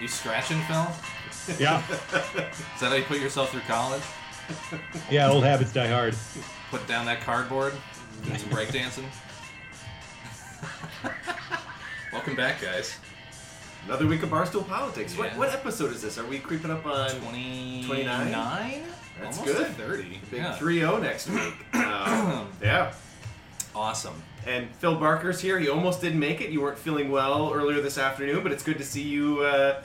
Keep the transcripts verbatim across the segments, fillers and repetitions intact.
You scratching, Phil? Yeah. Is that how you put yourself through college? Yeah, old habits die hard. Put down that cardboard. Do some breakdancing. Welcome back, guys. Another week of Barstool Politics. Yeah. What what episode is this? Are we creeping up on twenty-nine? That's almost good. thirty. Big yeah. three oh next week. Um, yeah. Awesome. And Phil Barker's here. He almost didn't make it. You weren't feeling well earlier this afternoon, but it's good to see you uh,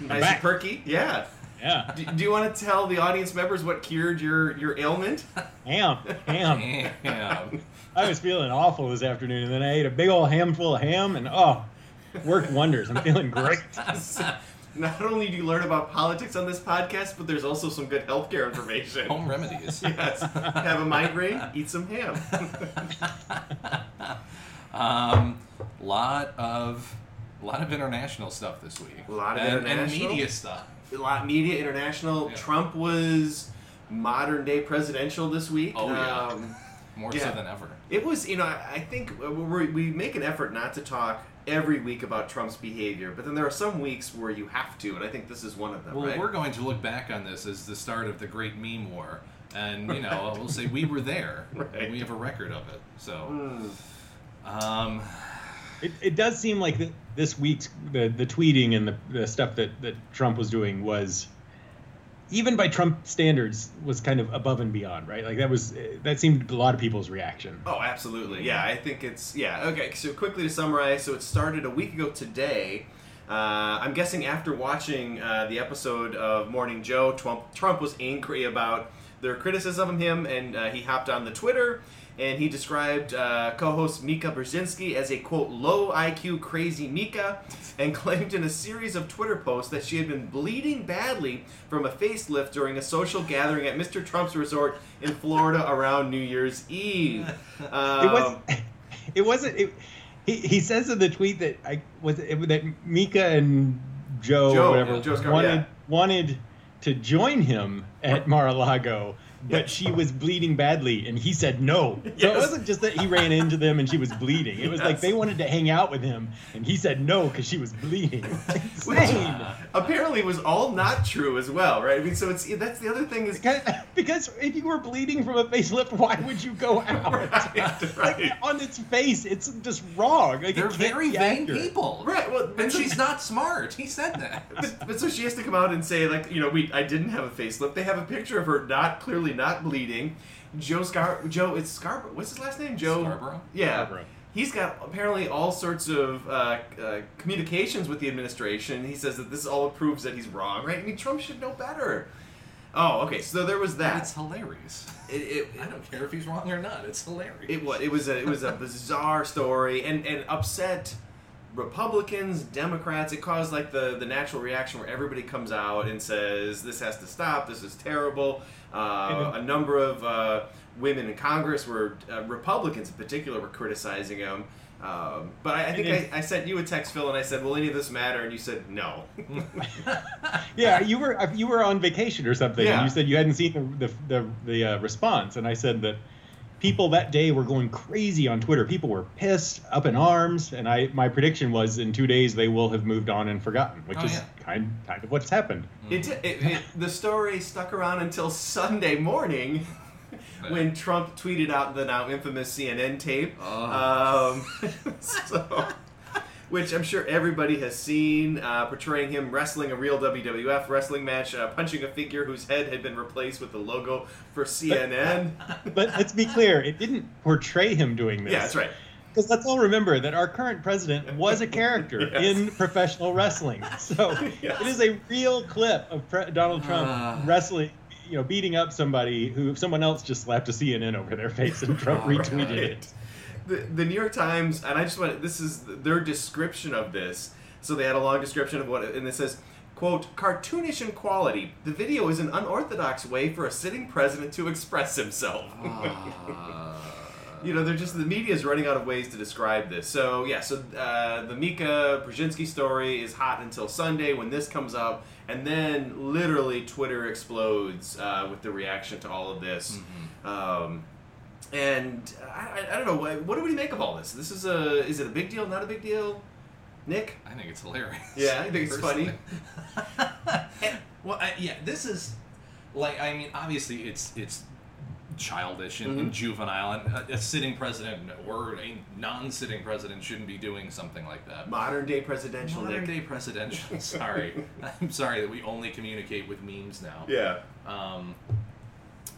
nice back. And perky. Yeah. Yeah. Do, do you want to tell the audience members what cured your, your ailment? Ham. Ham. Ham. I was feeling awful this afternoon, and then I ate a big old handful of ham, and oh, worked wonders. I'm feeling great. Not only do you learn about politics on this podcast, but there's also some good healthcare information. Home remedies. Yes. Have a migraine, eat some ham. um, lot of, lot of international stuff this week. A lot of and, international and media stuff. A lot of media, international. Yeah. Trump was modern day presidential this week. Oh yeah. Um, More yeah. so than ever. It was, you know, I think we're, we make an effort not to talk every week about Trump's behavior, but then there are some weeks where you have to, and I think this is one of them. Well, right? We're going to look back on this as the start of the Great Meme War, and, you know, we'll say we were there, right. and we have a record of it. So, mm. um, it it does seem like the, this week's the, the tweeting and the, the stuff that, that Trump was doing was, even by Trump standards, was kind of above and beyond, right? Like that was that seemed a lot of people's reaction. Oh, absolutely. Yeah, I think it's yeah. Okay, so quickly to summarize, so it started a week ago today. Uh, I'm guessing after watching uh, the episode of Morning Joe, Trump Trump was angry about their criticism of him, and uh, he hopped on the Twitter and he described uh, co-host Mika Brzezinski as a, quote, low I Q crazy Mika, and claimed in a series of Twitter posts that she had been bleeding badly from a facelift during a social gathering at Mister Trump's resort in Florida around New Year's Eve. Um, it, was, it wasn't... It, he, he says in the tweet that I was it, that Mika and Joe, Joe or whatever Joe Scarborough, wanted, yeah. wanted to join him at Mar-a-Lago, but she was bleeding badly, and he said no. So yes. It wasn't just that he ran into them and she was bleeding. It was yes. like they wanted to hang out with him, and he said no because she was bleeding. Which apparently was all not true as well, right? I mean, so it's that's the other thing is because, because if you were bleeding from a facelift, why would you go out? Right, right. Like, on its face, it's just wrong. Like, they're very vain people, right? Well, and she's not smart. He said that, but, but so she has to come out and say, like, you know, we I didn't have a facelift. They have a picture of her not clearly. Not bleeding. Joe Scar Joe it's Scarborough. What's his last name? Joe Scarborough? Yeah. Scarborough. He's got apparently all sorts of uh, uh, communications with the administration. He says that this all proves that he's wrong, right? I mean, Trump should know better. Oh, okay. So there was that. It's hilarious. It, it, I don't care if he's wrong or not. It's hilarious. It was it was a it was a bizarre story and, and upset Republicans, Democrats. It caused like the, the natural reaction where everybody comes out and says this has to stop. This is terrible. Uh, a number of uh, women in Congress were uh, Republicans in particular were criticizing him. Um, but I, I think then, I, I sent you a text, Phil, and I said, "Will any of this matter?" And you said, "No." Yeah, you were you were on vacation or something, yeah. and you said you hadn't seen the the the, the uh, response, and I said that. People that day were going crazy on Twitter. People were pissed, up in arms, and I my prediction was in two days they will have moved on and forgotten, which oh, is yeah. kind kind of what's happened. It, it, it, the story stuck around until Sunday morning when Trump tweeted out the now infamous C N N tape, oh. um, so, which I'm sure everybody has seen, uh, portraying him wrestling a real W W F wrestling match, uh, punching a figure whose head had been replaced with the logo for C N N. But, but let's be clear, it didn't portray him doing this. Yeah, that's right. Because let's all remember that our current president was a character yes. in professional wrestling. So yes. it is a real clip of pre- Donald Trump uh. wrestling, you know, beating up somebody who someone else just slapped a C N N over their face and Trump retweeted right. it. The, the New York Times, and I just want to, this is their description of this. So they had a long description of what, and it says, quote, cartoonish in quality. The video is an unorthodox way for a sitting president to express himself. Uh... you know, they're just, the media is running out of ways to describe this. So, yeah, so uh, the Mika Brzezinski story is hot until Sunday when this comes up. And then literally Twitter explodes uh, with the reaction to all of this. Mm-hmm. Um And I, I don't know, what, what do we make of all this? This is a, is it a big deal, not a big deal? Nick? I think it's hilarious. Yeah, I think personally. It's funny. and, well, I, yeah, this is, like, I mean, obviously it's it's childish and, mm-hmm. and juvenile, and a, a sitting president or a non-sitting president shouldn't be doing something like that. Modern-day presidential, Modern-day Nick. presidential, sorry. I'm sorry that we only communicate with memes now. Yeah. Um,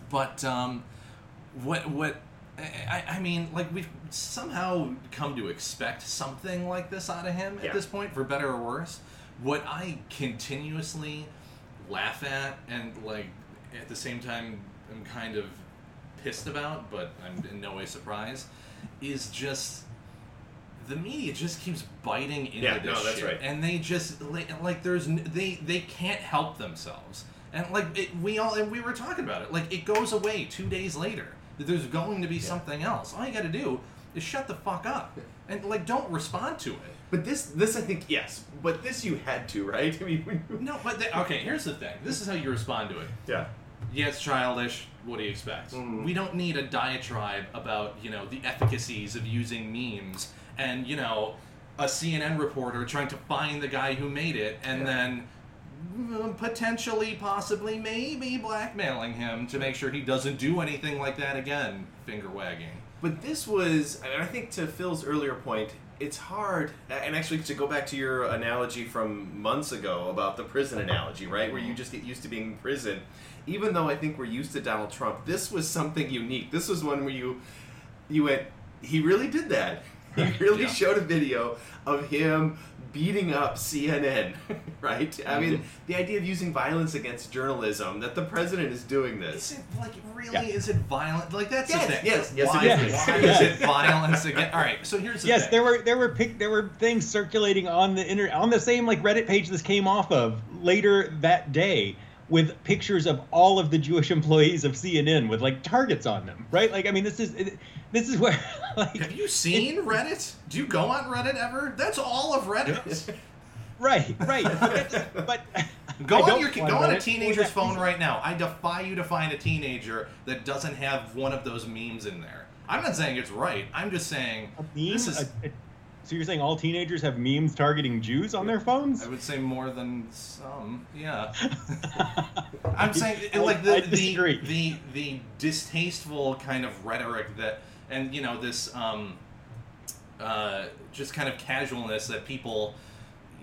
but, um, what, what... I, I mean, like, we've somehow come to expect something like this out of him at yeah. this point, for better or worse. What I continuously laugh at and, like, at the same time I'm kind of pissed about, but I'm in no way surprised, is just the media just keeps biting into yeah, this no, that's shit. Right. And they just, like, there's they, they can't help themselves. And, like, it, we all, and we were talking about it, like, it goes away two days later. There's going to be yeah. something else. All you got to do is shut the fuck up and, like, don't respond to it. But this, this I think, yes. But this you had to, right? I mean, no, but they, okay. Here's the thing. This is how you respond to it. Yeah. Yeah, it's childish. What do you expect? Mm. We don't need a diatribe about, you know, the efficacies of using memes and, you know, a C N N reporter trying to find the guy who made it and yeah. then potentially, possibly, maybe blackmailing him to make sure he doesn't do anything like that again. Finger wagging. But this was, and I think to Phil's earlier point, it's hard, and actually to go back to your analogy from months ago about the prison analogy, right, where you just get used to being in prison. Even though I think we're used to Donald Trump, this was something unique. This was one where you, you went, he really did that. He really yeah. showed a video of him beating up C N N, right? I mean, the idea of using violence against journalism, that the president is doing this. Is it, like, really, yeah. is it violent? Like, that's yes, the thing. Yes, yes, why, yes. Why yes. is it violence against... All right, so here's the yes, thing. Yes, there were there were pic, there were things circulating on the internet, on the same, like, Reddit page this came off of later that day, with pictures of all of the Jewish employees of C N N with, like, targets on them, right? Like, I mean, this is this is where, like... Have you seen it, Reddit? Do you go on Reddit ever? That's all of Reddit. Right, right. But go on your go on a teenager's phone right now. I defy you to find a teenager that doesn't have one of those memes in there. I'm not saying it's right. I'm just saying... A meme? This is... a, a, So you're saying all teenagers have memes targeting Jews on their phones? I would say more than some, yeah. I'm saying, like, the, the the the distasteful kind of rhetoric that, and, you know, this um, uh, just kind of casualness that people,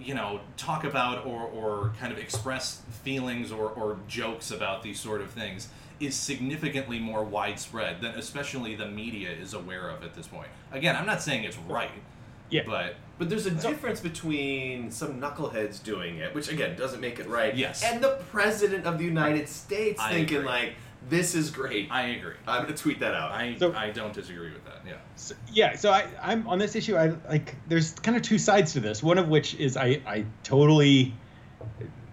you know, talk about or, or kind of express feelings or, or jokes about these sort of things is significantly more widespread than especially the media is aware of at this point. Again, I'm not saying it's right. Yeah, but but there's a difference between some knuckleheads doing it, which again doesn't make it right. Yes, and the president of the United States I thinking agree. like this is great. I agree. I'm gonna tweet that out. I so, I don't disagree with that. Yeah. So, yeah. So I I'm on this issue. I like there's kind of two sides to this. One of which is I I totally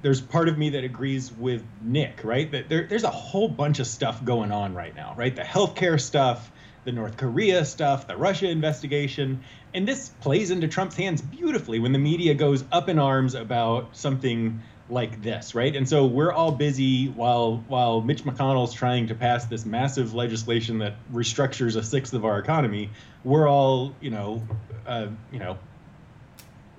there's part of me that agrees with Nick. Right. That there there's a whole bunch of stuff going on right now. Right. The healthcare stuff. The North Korea stuff, the Russia investigation. And this plays into Trump's hands beautifully when the media goes up in arms about something like this, right? And so we're all busy while while Mitch McConnell's trying to pass this massive legislation that restructures a sixth of our economy. We're all, you know, uh, you know,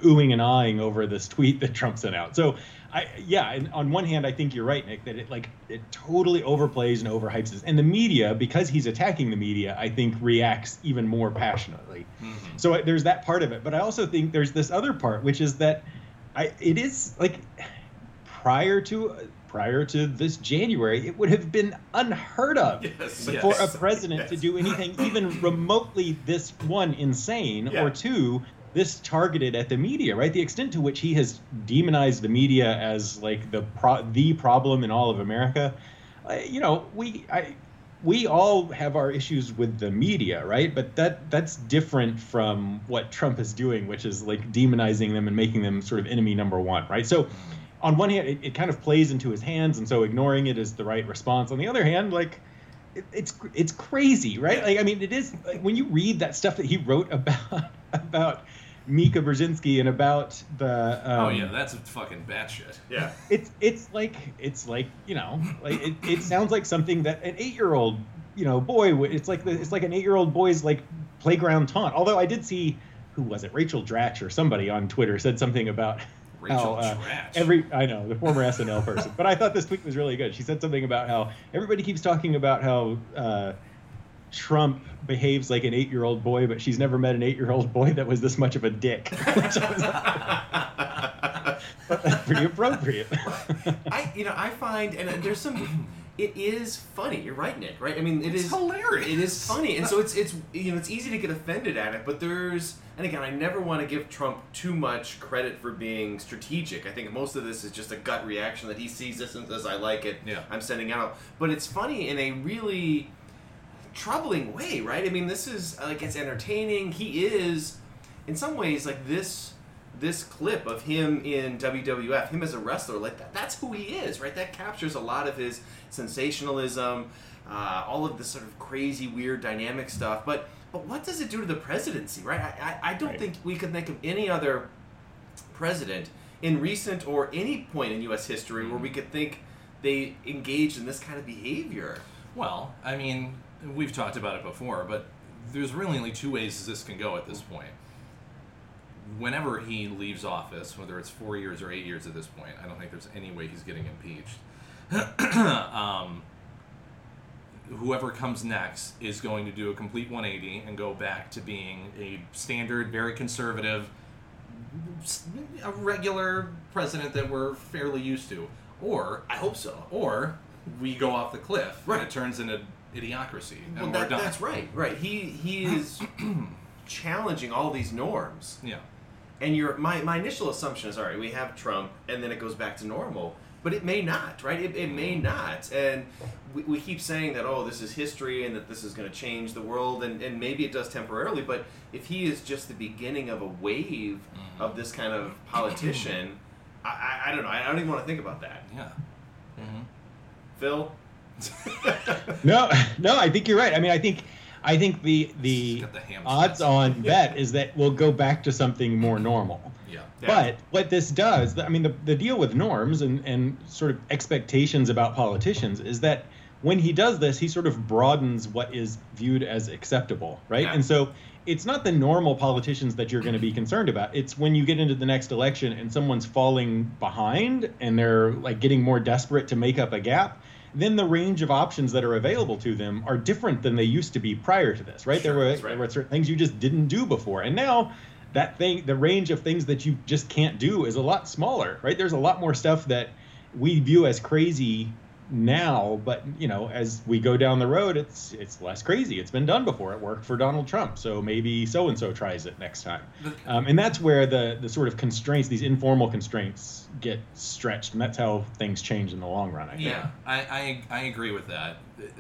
oohing and aahing over this tweet that Trump sent out. So, I, yeah, and on one hand, I think you're right, Nick, that it like it totally overplays and overhypes this. And the media, because he's attacking the media, I think reacts even more passionately. Mm-hmm. So I, there's that part of it. But I also think there's this other part, which is that I it is like prior to uh, prior to this January, it would have been unheard of yes, for yes, a president yes. to do anything even remotely this one insane yeah. or two. This targeted at the media, right? The extent to which he has demonized the media as like the pro- the problem in all of America, uh, you know, we I, we all have our issues with the media, right? But that that's different from what Trump is doing, which is like demonizing them and making them sort of enemy number one, right? So, on one hand, it, it kind of plays into his hands, and so ignoring it is the right response. On the other hand, like. It's it's crazy, right? Like I mean, it is like, when you read that stuff that he wrote about about Mika Brzezinski and about the um, oh yeah, that's fucking batshit. Yeah, it's it's like it's like you know, like it, it sounds like something that an eight year old you know boy would. It's like the, it's like an eight year old boy's like playground taunt. Although I did see who was it? Rachel Dratch or somebody on Twitter said something about Rachel how uh, every I know the former S N L person, but I thought this tweet was really good. She said something about how everybody keeps talking about how uh, Trump behaves like an eight-year-old boy, but she's never met an eight-year-old boy that was this much of a dick. Which I was like, but that's pretty appropriate. I you know I find and there's some. It is funny. You're right, Nick. Right? I mean, it it's is hilarious. It is funny, and so it's it's you know it's easy to get offended at it. But there's and again, I never want to give Trump too much credit for being strategic. I think most of this is just a gut reaction that he sees this and says, "I like it. Yeah. I'm sending out." But it's funny in a really troubling way, right? I mean, this is like it's entertaining. He is, in some ways, like this. This clip of him in W W F, him as a wrestler, like that, that's who he is, right? That captures a lot of his sensationalism, uh, all of this sort of crazy, weird, dynamic stuff. But but what does it do to the presidency, right? I, I, I don't right. think we could think of any other president in recent or any point in U S history mm-hmm. where we could think they engaged in this kind of behavior. Well, I mean, we've talked about it before, but there's really only two ways this can go at this point. Whenever he leaves office, whether it's four years or eight years at this point, I don't think there's any way he's getting impeached. um, whoever comes next is going to do a complete one eighty and go back to being a standard, very conservative, a regular president that we're fairly used to. Or I hope so. Or we go off the cliff. Right. And it turns into Idiocracy, and well, we're that, done. That's right. Right. He he is challenging all these norms. Yeah. And your my, my initial assumption is, all right, we have Trump, and then it goes back to normal. But it may not, right? It, it may not. And we, we keep saying that, oh, this is history and that this is going to change the world, and, and maybe it does temporarily, but if he is just the beginning of a wave mm-hmm. of this kind of politician, I, I, I don't know. I don't even want to think about that. Yeah. Mm-hmm. Phil? no, no, I think you're right. I mean, I think... I think the, the, the odds-on bet is that we'll go back to something more normal. Yeah. yeah. But what this does, I mean, the, the deal with norms and, and sort of expectations about politicians is that when he does this, he sort of broadens what is viewed as acceptable, right? Yeah. And so it's not the normal politicians that you're going to be concerned about. It's when you get into the next election and someone's falling behind and they're like getting more desperate to make up a gap. Then the range of options that are available to them are different than they used to be prior to this, right? Sure, there were, right? There were certain things you just didn't do before. And now that thing, the range of things that you just can't do is a lot smaller, right? There's a lot more stuff that we view as crazy now, but, you know, as we go down the road, it's it's less crazy. It's been done before. It worked for Donald Trump, so maybe so-and-so tries it next time. Um, and that's where the, the sort of constraints, these informal constraints, get stretched, and that's how things change in the long run, I think. Yeah, I, I, I agree with that.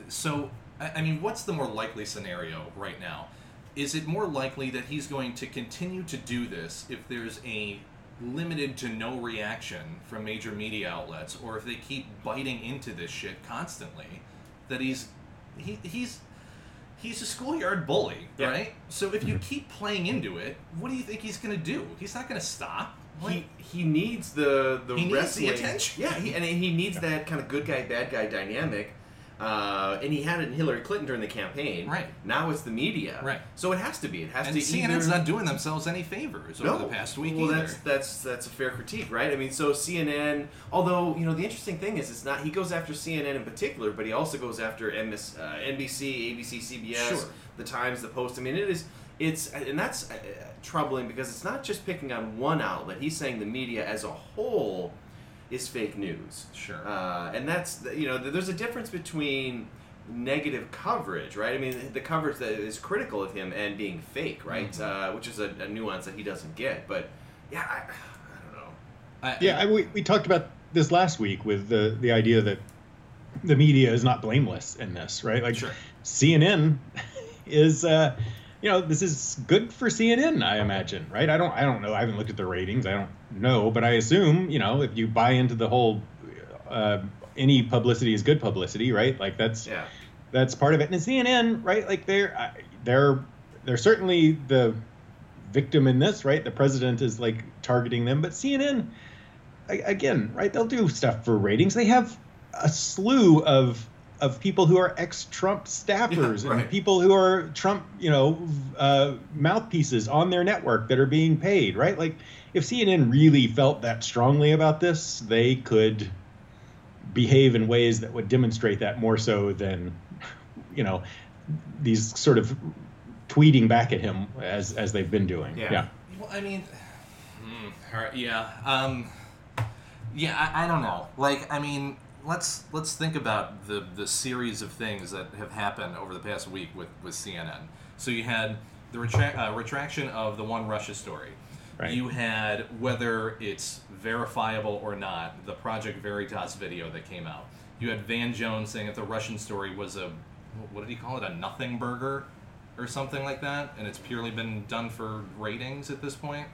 So, I mean, what's the more likely scenario right now? Is it more likely that he's going to continue to do this if there's a limited to no reaction from major media outlets, or if they keep biting into this shit constantly, that he's he, he's he's a schoolyard bully, yeah. right? So if you keep playing into it, what do you think he's gonna do? He's not gonna stop. Like, he he needs the the he needs the attention. Yeah, he, and he needs yeah. that kind of good guy bad guy dynamic. Uh, and he had it in Hillary Clinton during the campaign. Right. Now it's the media. Right. So it has to be. It has and to. And C N N's either... not doing themselves any favors no. over the past week well, either. Well, that's that's that's a fair critique, right? I mean, so C N N. Although you know, the interesting thing is, it's not. He goes after C N N in particular, but he also goes after M S, uh, N B C, A B C, C B S, sure. The Times, the Post. I mean, it is. It's and that's uh, troubling because it's not just picking on one outlet. He's saying the media as a whole is fake news. Sure. Uh, and that's, you know, there's a difference between negative coverage, right? I mean, the coverage that is critical of him and being fake, right? Mm-hmm. Uh, which is a, a nuance that he doesn't get. But, yeah, I, I don't know. I, yeah, I, we, we talked about this last week with the, the idea that the media is not blameless in this, right? Like, sure. C N N is... Uh, You know, this is good for C N N, I imagine, right? I don't, I don't know. I haven't looked at the ratings. I don't know, but I assume, you know, if you buy into the whole, uh, any publicity is good publicity, right? Like that's, yeah. that's part of it. And C N N, right? Like they're, they're, they're certainly the victim in this, right? The president is like targeting them, but C N N, again, right? They'll do stuff for ratings. They have a slew of of people who are ex-Trump staffers yeah, right. and people who are Trump, you know, uh, mouthpieces on their network that are being paid, right? Like, if C N N really felt that strongly about this, they could behave in ways that would demonstrate that more so than, you know, these sort of tweeting back at him as as they've been doing. Yeah. yeah. Well, I mean, yeah, um, yeah, I, I don't know. Like, I mean, let's let's think about the the series of things that have happened over the past week with, with C N N. So you had the retra- uh, retraction of the One Russia story. Right. You had, whether it's verifiable or not, the Project Veritas video that came out. You had Van Jones saying that the Russian story was a, what did he call it, a nothing burger or something like that, and it's purely been done for ratings at this point.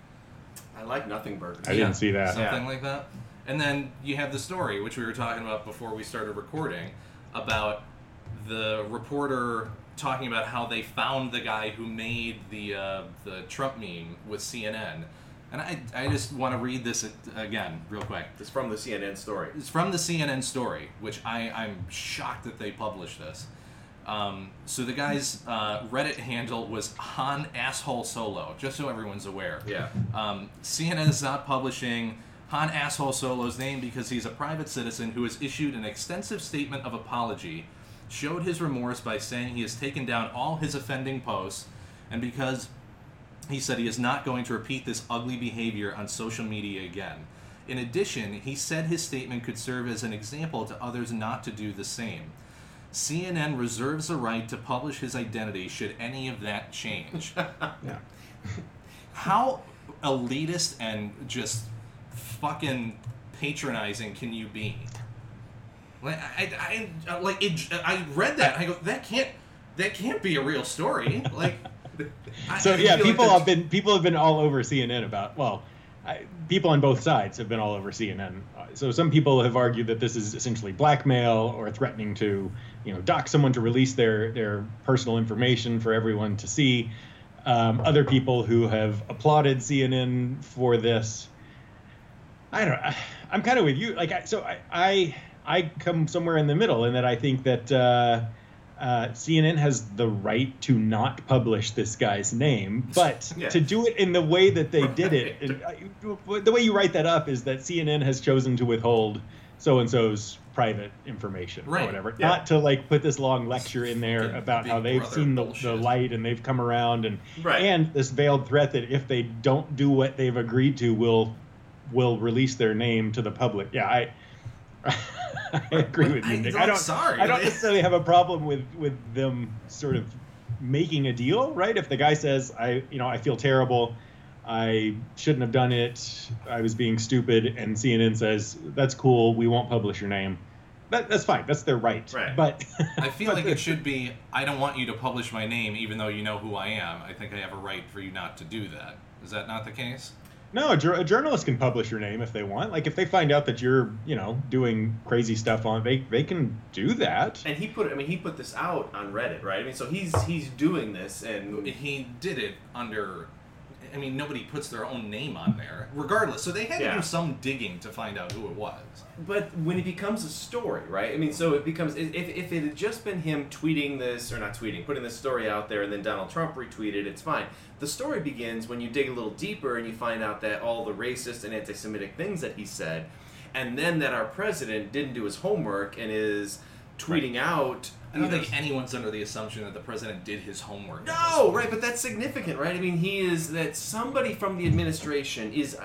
I like nothing burgers. I yeah, didn't see that. Something yeah. like that. And then you have the story, which we were talking about before we started recording, about the reporter talking about how they found the guy who made the uh, the Trump meme with C N N. And I I just want to read this again real quick. It's from the C N N story. It's from the C N N story, which I, I'm shocked that they published this. Um, so the guy's uh, Reddit handle was Han Asshole Solo, just so everyone's aware. Yeah. Um, C N N is not publishing Han Asshole Solo's name because he's a private citizen who has issued an extensive statement of apology, showed his remorse by saying he has taken down all his offending posts, and because he said he is not going to repeat this ugly behavior on social media again. In addition, he said his statement could serve as an example to others not to do the same. C N N reserves the right to publish his identity should any of that change. Yeah. How elitist and just fucking patronizing can you be? Like I, I, I like it, I read that and I go, that can't that can't be a real story. Like, I, so I yeah, people like have been people have been all over C N N about well. I, people on both sides have been all over C N N. So some people have argued that this is essentially blackmail or threatening to, you know, dock someone to release their, their personal information for everyone to see. Um, other people who have applauded C N N for this. I don't know. I, I'm kind of with you. Like, I, so I, I, I come somewhere in the middle in that I think that uh, uh, C N N has the right to not publish this guy's name, but yeah. to do it in the way that they did it, it, the way you write that up is that C N N has chosen to withhold so-and-so's private information right. or whatever, yeah. not to like put this long lecture in there big, about big how they've seen the, the light and they've come around and right. and this veiled threat that if they don't do what they've agreed to, will will release their name to the public. Yeah, I... I agree but with you, Nick. I, I don't. Sorry, I don't necessarily have a problem with, with them sort of making a deal, right? If the guy says, "I, you know, I feel terrible, I shouldn't have done it, I was being stupid," and C N N says, "That's cool, we won't publish your name," that, that's fine. That's their right. Right. But I feel but like it should be, "I don't want you to publish my name, even though you know who I am. I think I have a right for you not to do that." Is that not the case? No, a, jur- a journalist can publish your name if they want. Like, if they find out that you're, you know, doing crazy stuff on, they they can do that. And he put, I mean, he put this out on Reddit, right? I mean, so he's he's doing this, and he did it under. I mean, nobody puts their own name on there, regardless. So they had yeah. to do some digging to find out who it was. But when it becomes a story, right? I mean, so it becomes, if if it had just been him tweeting this, or not tweeting, putting this story out there, and then Donald Trump retweeted, it's fine. The story begins when you dig a little deeper and you find out that all the racist and anti-Semitic things that he said, and then that our president didn't do his homework and is tweeting right. out... I don't think anyone's under the assumption that the president did his homework. No, right, but that's significant, right? I mean, he is that somebody from the administration is uh,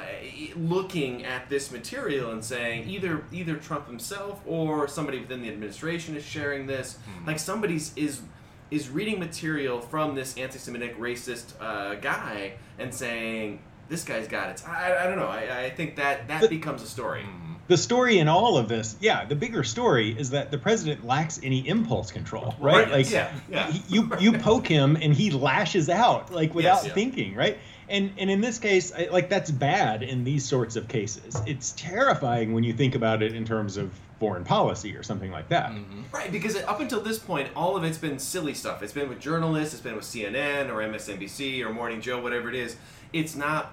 looking at this material and saying either either Trump himself or somebody within the administration is sharing this. Mm-hmm. Like somebody's is is reading material from this anti-Semitic racist uh, guy and saying this guy's got it. I, I don't know. I, I think that that but- becomes a story. Mm-hmm. The story in all of this, yeah, the bigger story is that the president lacks any impulse control, right? right. Like, yeah. Yeah. He, you you poke him and he lashes out, like, without yes, yeah. thinking, right? And and in this case, I, like, that's bad in these sorts of cases. It's terrifying when you think about it in terms of foreign policy or something like that. Mm-hmm. Right, because up until this point, all of it's been silly stuff. It's been with journalists, it's been with C N N or M S N B C or Morning Joe, whatever it is. It's not...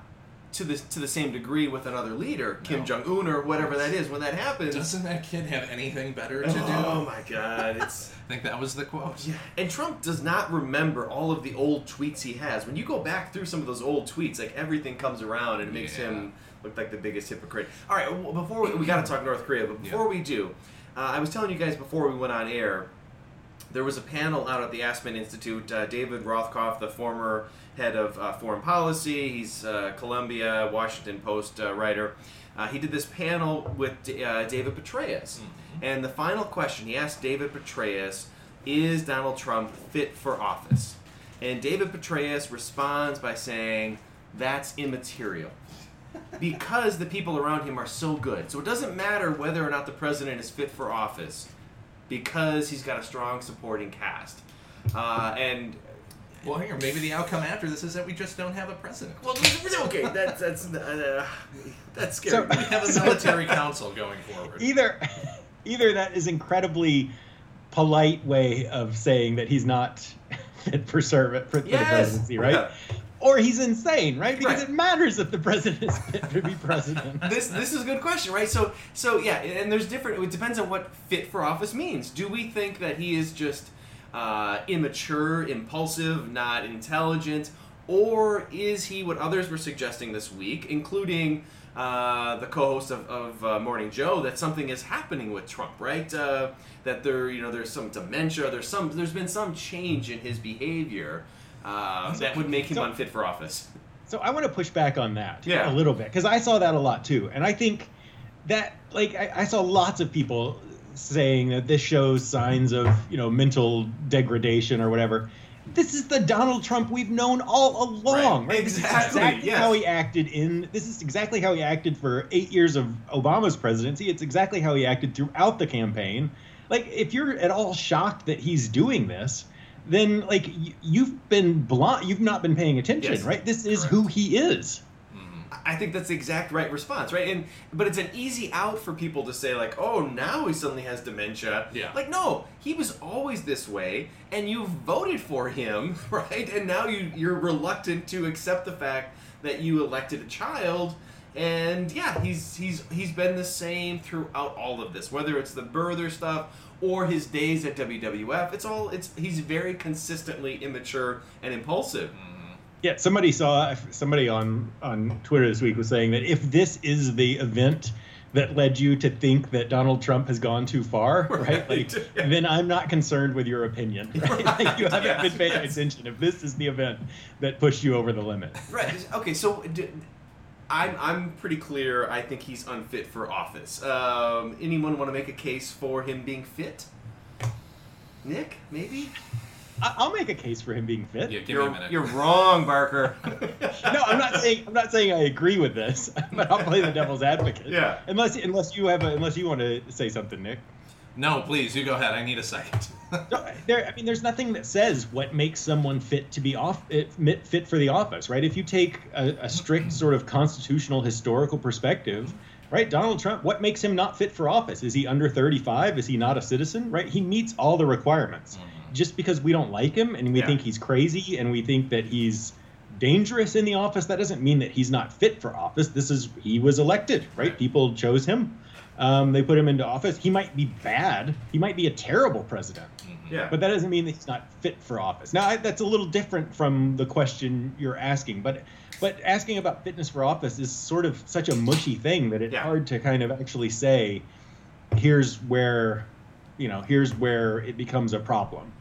to the to the same degree with another leader, no. Kim Jong-un or whatever that is. When that happens, doesn't that kid have anything better to oh, do? Oh my God! It's, I think that was the quote. Yeah. And Trump does not remember all of the old tweets he has. When you go back through some of those old tweets, like everything comes around and it makes yeah. him look like the biggest hypocrite. All right, well, before we, we got to talk North Korea, but before yeah. we do, uh, I was telling you guys before we went on air. There was a panel out at the Aspen Institute. Uh, David Rothkopf, the former head of uh, foreign policy, he's uh, Columbia, Washington Post uh, writer. Uh, he did this panel with uh, David Petraeus. Mm-hmm. And the final question, he asked David Petraeus, is Donald Trump fit for office? And David Petraeus responds by saying, that's immaterial. Because the people around him are so good. So it doesn't matter whether or not the president is fit for office. Because he's got a strong supporting cast. Uh, and well, here, maybe the outcome after this is that we just don't have a president. Well, okay, that's that's uh, that's scary. So, we have a military so, council going forward. Either, either that is incredibly polite way of saying that he's not fit for service for, for yes. the presidency, right? Yeah. Or he's insane, right? Because right. it matters if the president is fit to be president. This this is a good question, right? So so yeah, and there's different. It depends on what fit for office means. Do we think that he is just uh, immature, impulsive, not intelligent, or is he what others were suggesting this week, including uh, the co-host of, of uh, Morning Joe, that something is happening with Trump, right? Uh, that there you know there's some dementia, there's some there's been some change in his behavior. Uh, that would make him so, unfit for office. So I want to push back on that yeah. a little bit, because I saw that a lot too. And I think that, like, I, I saw lots of people saying that this shows signs of, you know, mental degradation or whatever. This is the Donald Trump we've known all along. Right. Right? Exactly. This is exactly yes. how he acted in, this is exactly how he acted for eight years of Obama's presidency. It's exactly how he acted throughout the campaign. Like, if you're at all shocked that he's doing this, then, like, you've been blind, you've not been paying attention, yes. right? This is Correct. Who he is. Mm-hmm. I think that's the exact right response, right? And but it's an easy out for people to say, like, oh, now he suddenly has dementia. Yeah. Like, no, he was always this way, and you voted for him, right? And now you, you're reluctant to accept the fact that you elected a child. And yeah, he's he's he's been the same throughout all of this, whether it's the birther stuff or his days at W W F. It's all it's he's very consistently immature and impulsive. Yeah, somebody saw somebody on on Twitter this week was saying that if this is the event that led you to think that Donald Trump has gone too far, right? right. Like, yeah. then I'm not concerned with your opinion. Right? Right. Like, you haven't yeah. been paying yes. attention. If this is the event that pushed you over the limit, right? Okay, so. Do, I'm I'm pretty clear. I think he's unfit for office. Um, anyone want to make a case for him being fit? Nick, maybe? I'll make a case for him being fit. Yeah, give you're, me a minute. You're wrong, Barker. No, I'm not saying I'm not saying I agree with this, but I'll play the devil's advocate. Yeah. Unless unless you have a, unless you want to say something, Nick. No, please, you go ahead. I need a second. there, I mean, there's nothing that says what makes someone fit to be off, fit for the office, right? If you take a, a strict sort of constitutional historical perspective, right? Donald Trump, what makes him not fit for office? Is he under thirty-five? Is he not a citizen? Right? He meets all the requirements. Mm-hmm. Just because we don't like him and we yeah. think he's crazy and we think that he's dangerous in the office, that doesn't mean that he's not fit for office. This is he was elected, right? People chose him. Um, they put him into office. He might be bad. He might be a terrible president. Mm-hmm. Yeah. But that doesn't mean that he's not fit for office. Now, I, that's a little different from the question you're asking. But but asking about fitness for office is sort of such a mushy thing that it's yeah. hard to kind of actually say, here's where, you know, here's where it becomes a problem.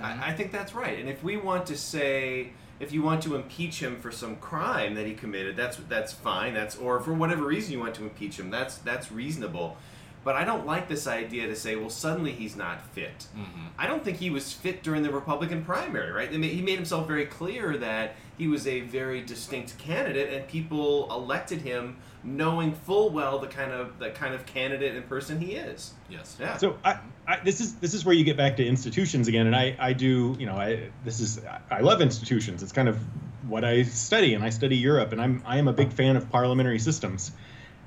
I, I think that's right. And if we want to say... If you want to impeach him for some crime that he committed, that's that's fine. That's or for whatever reason you want to impeach him, that's that's reasonable. But I don't like this idea to say, well, suddenly he's not fit. Mm-hmm. I don't think he was fit during the Republican primary, right? They made, he made himself very clear that he was a very distinct candidate, and people elected him knowing full well the kind of the kind of candidate and person he is. Yes. Yeah. So I, I, this is this is where you get back to institutions again, and I, I do you know I this is I love institutions. It's kind of what I study, and I study Europe, and I'm I am a big fan of parliamentary systems.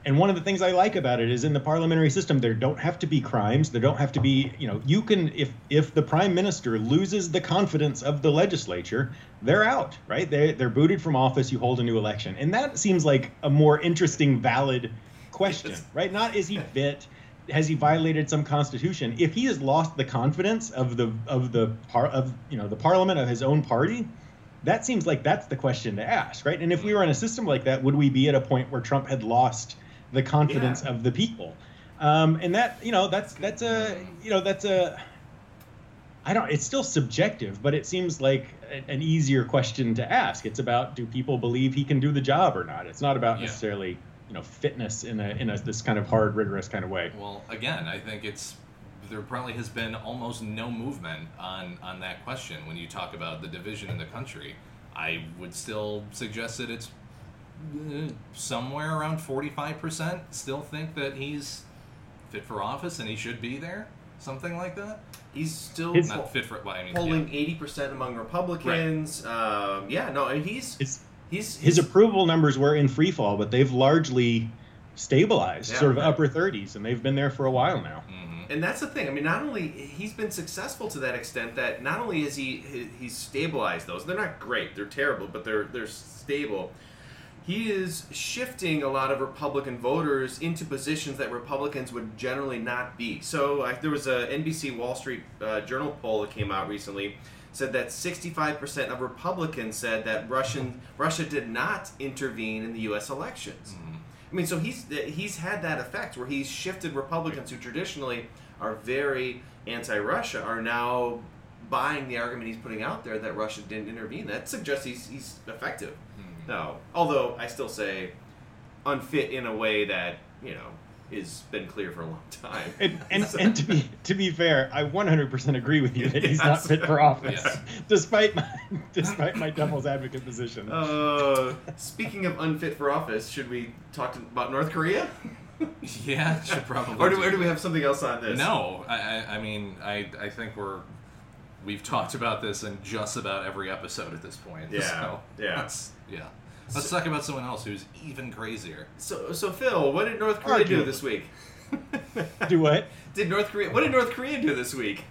And one of the things I like about it is in the parliamentary system, there don't have to be crimes. There don't have to be, you know, you can, if if the prime minister loses the confidence of the legislature, they're out, right? They, they're booted from office, you hold a new election. And that seems like a more interesting, valid question, right? Not is he fit? Has he violated some constitution? If he has lost the confidence of the of the par, of you know the parliament of his own party, that seems like that's the question to ask, right? And if we were in a system like that, would we be at a point where Trump had lost the confidence yeah. of the people? Um, and that, you know, that's that's a you know that's a I don't. It's still subjective, but it seems like a, an easier question to ask. It's about, do people believe he can do the job or not? It's not about yeah. necessarily, you know, fitness in a in a this kind of hard, rigorous kind of way. Well, again, I think it's there probably has been almost no movement on, on that question. When you talk about the division in the country, I would still suggest that it's somewhere around forty-five percent still think that he's fit for office and he should be there, something like that. He's still his not fit for. Well, I mean, polling yeah. eighty percent among Republicans. Right. Um, yeah, no, and he's. It's, He's, his he's, approval numbers were in free fall, but they've largely stabilized, yeah, sort of right. upper thirties, and they've been there for a while now. Mm-hmm. And that's the thing. I mean, not only he's been successful to that extent that not only is he he's stabilized those. They're not great. They're terrible, but they're they're stable. He is shifting a lot of Republican voters into positions that Republicans would generally not be. So uh, there was a N B C Wall Street uh, Journal poll that came out recently. Said that sixty-five percent of Republicans said that Russian Russia did not intervene in the U S elections. Mm-hmm. I mean, so he's he's had that effect where he's shifted Republicans who traditionally are very anti-Russia are now buying the argument he's putting out there that Russia didn't intervene. That suggests he's he's effective. Mm-hmm. No, although I still say unfit in a way that, you know, is been clear for a long time. And, and, so. and to be to be fair, I one hundred percent agree with you that he's yes. not fit for office, yes. despite my despite my devil's advocate position. Uh, speaking of unfit for office, should we talk to, about North Korea? Yeah, should probably. or, do, do. or do we have something else on this? No, I, I mean I I think we're we've talked about this in just about every episode at this point. Yeah, so yeah, that's, yeah. Let's talk about someone else who's even crazier. So, so Phil, what did North Korea do this week? Do what? Did North Korea? What did North Korea do this week?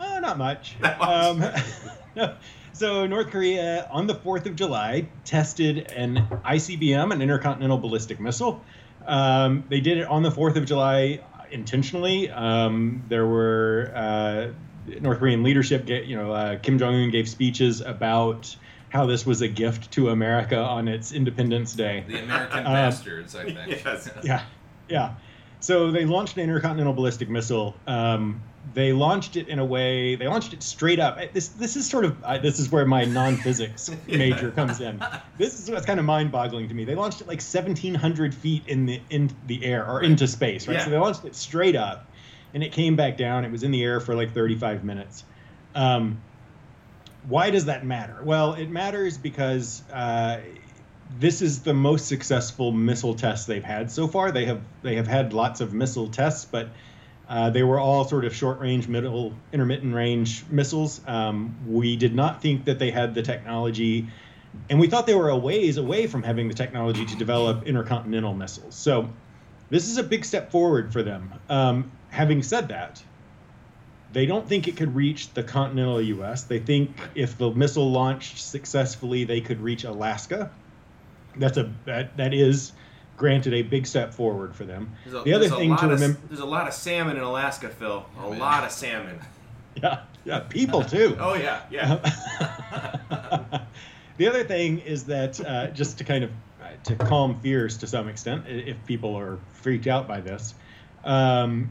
Oh, not much. Not much. Um, no. So, North Korea on the fourth of July tested an I C B M, an intercontinental ballistic missile. Um, they did it on the fourth of July intentionally. Um, there were uh, North Korean leadership. You know, uh, Kim Jong-un gave speeches about how this was a gift to America on its Independence Day. The American uh, bastards, I think. Yes. Yeah, yeah. So they launched an intercontinental ballistic missile. Um, they launched it in a way. They launched it straight up. This this is sort of uh, this is where my non-physics yeah. major comes in. This is what's kind of mind-boggling to me. They launched it like seventeen hundred feet in the in the air or into space, right? Yeah. So they launched it straight up, and it came back down. It was in the air for like thirty-five minutes. Um, Why does that matter? Well, it matters because uh, this is the most successful missile test they've had so far. They have they have had lots of missile tests, but uh, they were all sort of short-range, middle, intermittent-range missiles. Um, we did not think that they had the technology, and we thought they were a ways away from having the technology to develop intercontinental missiles. So this is a big step forward for them. Um, having said that, they don't think it could reach the continental U S. They think if the missile launched successfully, they could reach Alaska. That's a that, that is, granted, a big step forward for them. A, the other thing to remember, there's a lot of salmon in Alaska, Phil. A yeah. lot of salmon. Yeah, yeah, people too. Oh yeah, yeah. The other thing is that uh, just to kind of uh, to calm fears to some extent, if people are freaked out by this, um,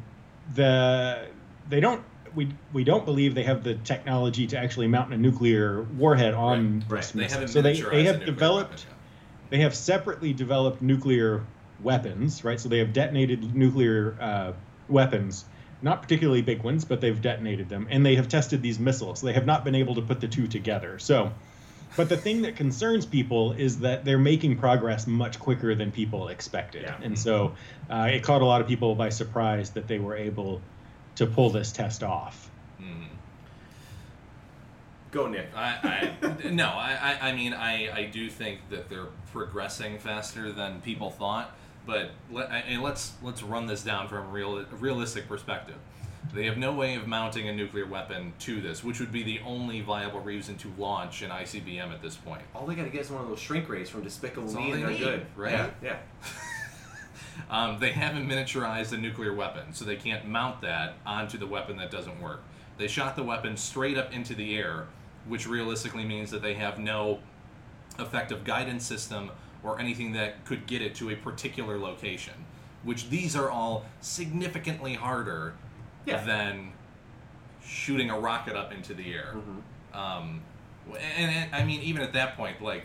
the they don't. We we don't believe they have the technology to actually mount a nuclear warhead on right, this right. missile. They so they, they have developed, weapon, yeah. they have separately developed nuclear weapons, right? So they have detonated nuclear uh, weapons, not particularly big ones, but they've detonated them. And they have tested these missiles. So they have not been able to put the two together. So, but the thing that concerns people is that they're making progress much quicker than people expected. Yeah. And so uh, it caught a lot of people by surprise that they were able to pull this test off. Mm. Go, Nick. I, I, no, I, I mean, I, I do think that they're progressing faster than people thought. But let, and let's let's run this down from a real a realistic perspective. They have no way of mounting a nuclear weapon to this, which would be the only viable reason to launch an I C B M at this point. All they got to get is one of those shrink rays from Despicable Me, and they're good, right? Yeah. yeah. um, they haven't miniaturized a nuclear weapon, so they can't mount that onto the weapon that doesn't work. They shot the weapon straight up into the air, which realistically means that they have no effective guidance system or anything that could get it to a particular location, which these are all significantly harder yeah. than shooting a rocket up into the air. Mm-hmm. Um, and, and I mean, even at that point, like,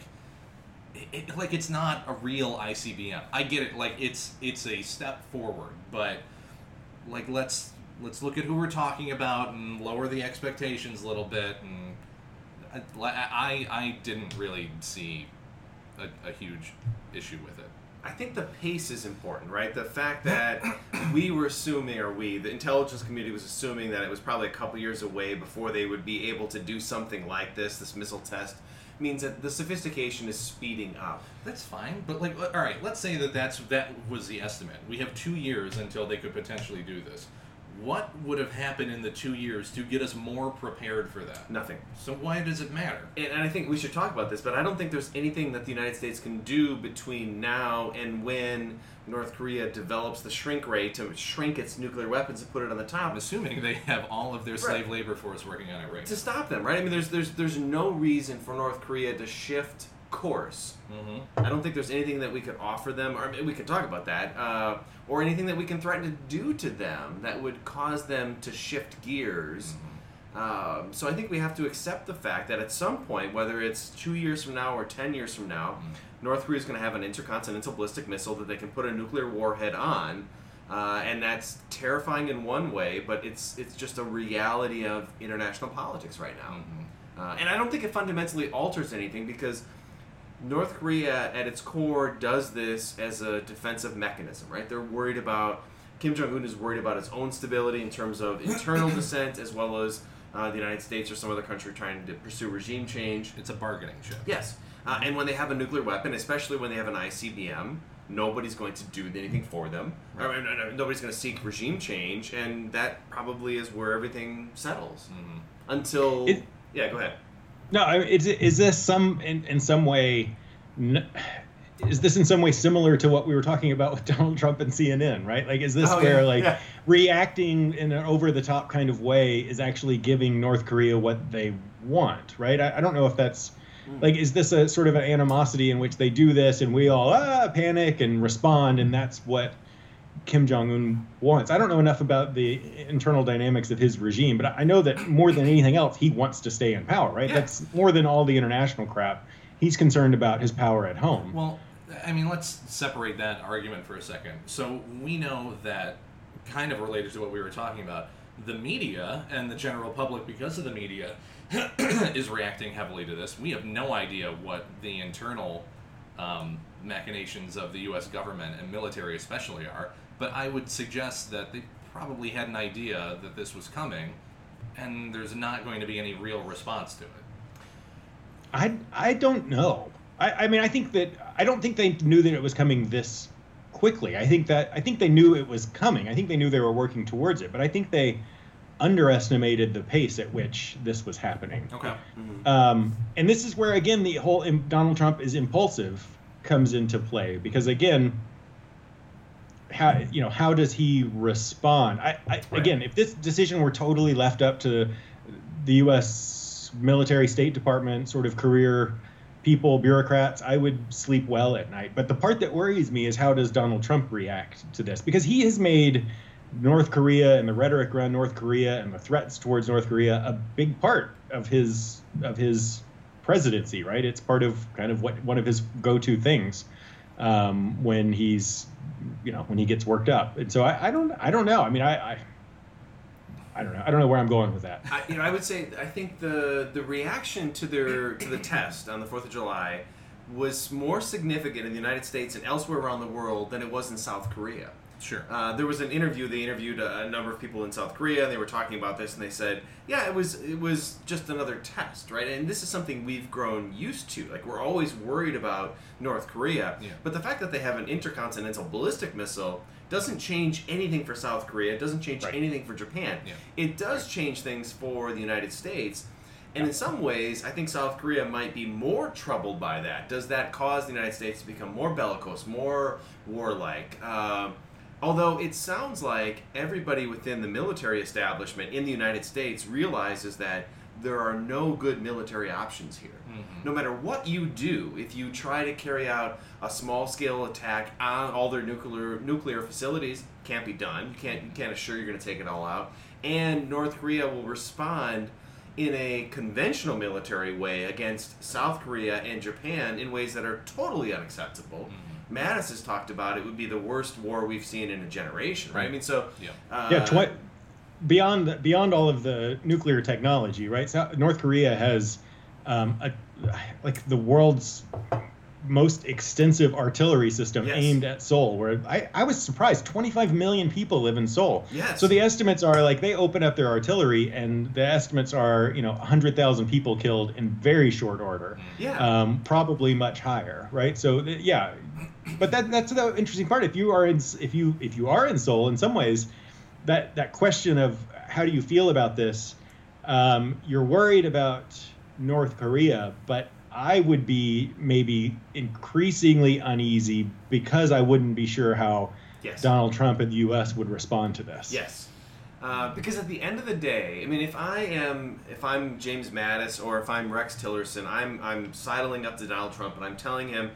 it, it, like it's not a real I C B M. I get it. Like, it's it's a step forward, but like let's let's look at who we're talking about and lower the expectations a little bit. And I I, I didn't really see A, a huge issue with it. I think the pace is important, right? The fact that we were assuming, or we, the intelligence community was assuming that it was probably a couple years away before they would be able to do something like this, this missile test, means that the sophistication is speeding up. That's fine, but like, all right, let's say that that's, that was the estimate. We have two years until they could potentially do this. What would have happened in the two years to get us more prepared for that? Nothing. So why does it matter? And, and I think we should talk about this, but I don't think there's anything that the United States can do between now and when North Korea develops the shrink ray to shrink its nuclear weapons and put it on the top. I'm assuming they have all of their slave right. labor force working on it right now. To stop them, right? I mean, there's there's there's no reason for North Korea to shift course. Mm-hmm. I don't think there's anything that we could offer them, or we could talk about that, uh, or anything that we can threaten to do to them that would cause them to shift gears. Mm-hmm. Um, so I think we have to accept the fact that at some point, whether it's two years from now or ten years from now, mm-hmm. North Korea is going to have an intercontinental ballistic missile that they can put a nuclear warhead on, uh, and that's terrifying in one way, but it's it's just a reality of international politics right now. Mm-hmm. Uh, and I don't think it fundamentally alters anything, because North Korea, at its core, does this as a defensive mechanism, right? They're worried about... Kim Jong-un is worried about his own stability in terms of internal dissent, as well as uh, the United States or some other country trying to pursue regime change. It's a bargaining chip. Yes. Uh, and when they have a nuclear weapon, especially when they have an I C B M, nobody's going to do anything for them. Right. I mean, nobody's going to seek regime change, and that probably is where everything settles. Mm-hmm. Until... It- yeah, go ahead. No, is is this some in, in some way? Is this in some way similar to what we were talking about with Donald Trump and C N N, right? Like, is this oh, where yeah, like yeah. reacting in an over-the-top kind of way is actually giving North Korea what they want, right? I, I don't know if that's like, is this a sort of an animosity in which they do this and we all ah, panic and respond, and that's what Kim Jong-un wants? I don't know enough about the internal dynamics of his regime, but I know that more than anything else, he wants to stay in power, right? Yeah. That's more than all the international crap. He's concerned about his power at home. Well, I mean, let's separate that argument for a second. So we know that, kind of related to what we were talking about, the media and the general public, because of the media, is reacting heavily to this. We have no idea what the internal um, machinations of the U S government and military especially are. But I would suggest that they probably had an idea that this was coming, and there's not going to be any real response to it. I, I don't know. I, I mean, I think that I don't think they knew that it was coming this quickly. I think that I think they knew it was coming. I think they knew they were working towards it, but I think they underestimated the pace at which this was happening. Okay. Mm-hmm. Um, and this is where, again, the whole Donald Trump is impulsive comes into play, because, again, how you know how does he respond? I, I right. Again, if this decision were totally left up to the U S military, State Department, sort of career people, bureaucrats, I would sleep well at night. But the part that worries me is, how does Donald Trump react to this? Because he has made North Korea and the rhetoric around North Korea and the threats towards North Korea a big part of his of his presidency, right? It's part of kind of what one of his go-to things um, when he's you know, when he gets worked up. And so I, I don't, I don't know. I mean, I, I, I don't know. I don't know where I'm going with that. I, you know, I would say, I think the, the reaction to their, to the test on the fourth of July was more significant in the United States and elsewhere around the world than it was in South Korea. Sure. Uh, there was an interview. They interviewed a, a number of people in South Korea, and they were talking about this, and they said, yeah, it was it was just another test, right? And this is something we've grown used to. Like, we're always worried about North Korea. Yeah. But the fact that they have an intercontinental ballistic missile doesn't change anything for South Korea. It doesn't change right. anything for Japan. Yeah. It does right. change things for the United States. And in some ways, I think South Korea might be more troubled by that. Does that cause the United States to become more bellicose, more warlike? Um, although it sounds like everybody within the military establishment in the United States realizes that there are no good military options here. Mm-hmm. No matter what you do, if you try to carry out a small-scale attack on all their nuclear nuclear facilities, can't be done. You can't, you can't assure you're going to take it all out. And North Korea will respond in a conventional military way against South Korea and Japan in ways that are totally unacceptable. Mm-hmm. Mattis has talked about it would be the worst war we've seen in a generation, right? I mean, so... Yeah, uh, yeah twi- beyond beyond all of the nuclear technology, right? South- North Korea has um, a, like the world's most extensive artillery system yes. aimed at Seoul, where I, I was surprised twenty-five million people live in Seoul. Yes. So the estimates are like they open up their artillery and the estimates are, you know, one hundred thousand people killed in very short order. Yeah. Um, probably much higher, right? So th- yeah. But that that's the interesting part. If you are in if you if you are in Seoul, in some ways that that question of how do you feel about this, um, you're worried about North Korea, but I would be maybe increasingly uneasy because I wouldn't be sure how yes. Donald Trump and the U S would respond to this. Yes, uh, because at the end of the day, I mean, if I am, if I'm James Mattis or if I'm Rex Tillerson, I'm I'm sidling up to Donald Trump and I'm telling him,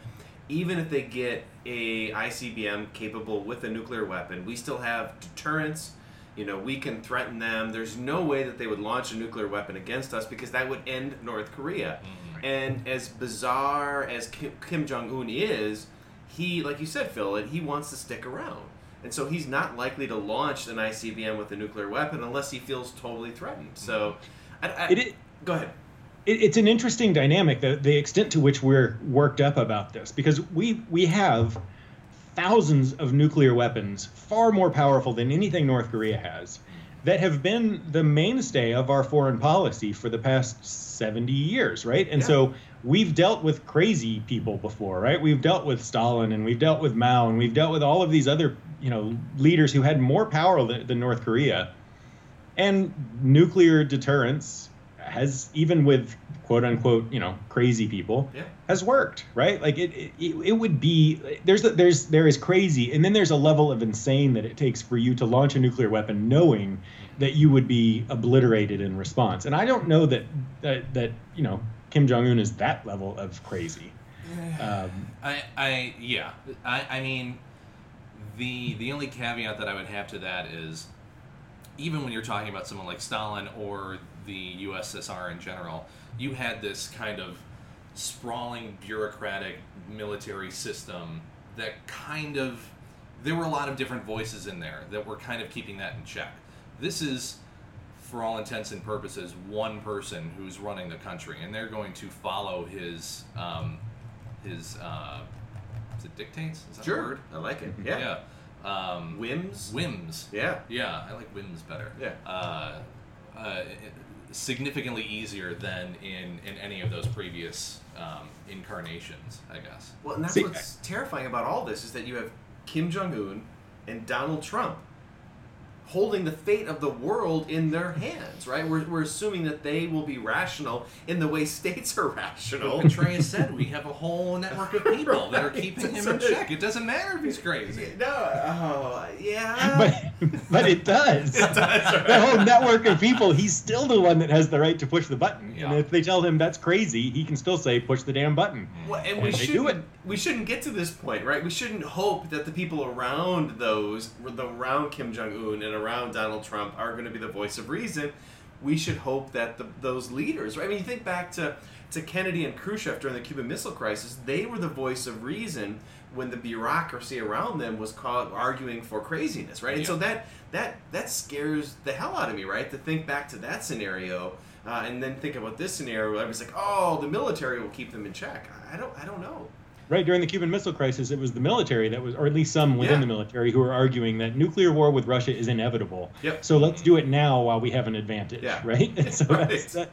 even if they get a I C B M capable with a nuclear weapon, we still have deterrence. You know, we can threaten them. There's no way that they would launch a nuclear weapon against us because that would end North Korea. Mm-hmm. And as bizarre as Kim Jong-un is, he, like you said, Phil, he wants to stick around. And so he's not likely to launch an I C B M with a nuclear weapon unless he feels totally threatened. So, I, I, it, it, go ahead. It, it's an interesting dynamic, the, the extent to which we're worked up about this, because we we have thousands of nuclear weapons, far more powerful than anything North Korea has, that have been the mainstay of our foreign policy for the past seventy years, right? And yeah. so we've dealt with crazy people before, right? We've dealt with Stalin and we've dealt with Mao and we've dealt with all of these other, you know, leaders who had more power than, than North Korea. And nuclear deterrence has, even with quote unquote, you know, crazy people, yeah. has worked, right? Like it, it, it would be, there's, there's, there is crazy. And then there's a level of insane that it takes for you to launch a nuclear weapon, knowing that you would be obliterated in response. And I don't know that, that, that you know, Kim Jong-un is that level of crazy. Um, I, I, yeah, I, I mean, the, the only caveat that I would have to that is, even when you're talking about someone like Stalin or the U S S R in general, you had this kind of sprawling bureaucratic military system that kind of, there were a lot of different voices in there that were kind of keeping that in check. This is, for all intents and purposes, one person who's running the country, and they're going to follow his, um, his, uh, is it dictates? Is that sure. a word? I like it. Yeah. yeah. Um, whims? Whims. Yeah. Yeah, I like whims better. Yeah. Uh, uh, significantly easier than in, in any of those previous um, incarnations, I guess. Well, and that's See, what's I... terrifying about all this is that you have Kim Jong-un and Donald Trump holding the fate of the world in their hands, right? We're, we're assuming that they will be rational in the way states are rational. And Trey has said we have a whole network of people right. that are keeping him in check. It doesn't matter if he's crazy. No, oh, yeah. But, but it does. It does, right? The whole network of people, he's still the one that has the right to push the button. Yeah. And if they tell him that's crazy, he can still say, push the damn button. Well, and, and we, shouldn't, do it. we shouldn't get to this point, right? We shouldn't hope that the people around those, around Kim Jong-un and around Donald Trump are going to be the voice of reason. We should hope that the, those leaders, right? I mean, you think back to, to Kennedy and Khrushchev during the Cuban Missile Crisis, they were the voice of reason when the bureaucracy around them was caught arguing for craziness, right? And yeah. so that that that scares the hell out of me, right? To think back to that scenario uh, and then think about this scenario where I was like, oh, the military will keep them in check. I don't, I don't know. Right, during the Cuban Missile Crisis, it was the military that was, or at least some within yeah. the military, who were arguing that nuclear war with Russia is inevitable. Yep. So let's do it now while we have an advantage, yeah. right? And so right. That's, that,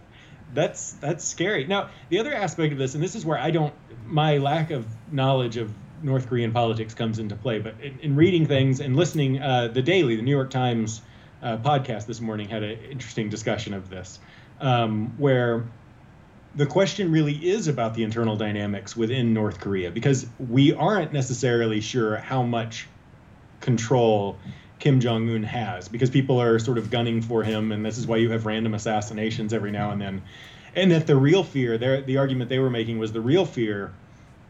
that's that's scary. Now, the other aspect of this, and this is where I don't, my lack of knowledge of North Korean politics comes into play, but in, in reading things and listening, uh, The Daily, the New York Times uh, podcast this morning had an interesting discussion of this, um, where... the question really is about the internal dynamics within North Korea, because we aren't necessarily sure how much control Kim Jong-un has, because people are sort of gunning for him, and this is why you have random assassinations every now and then. And that the real fear, their, the argument they were making was the real fear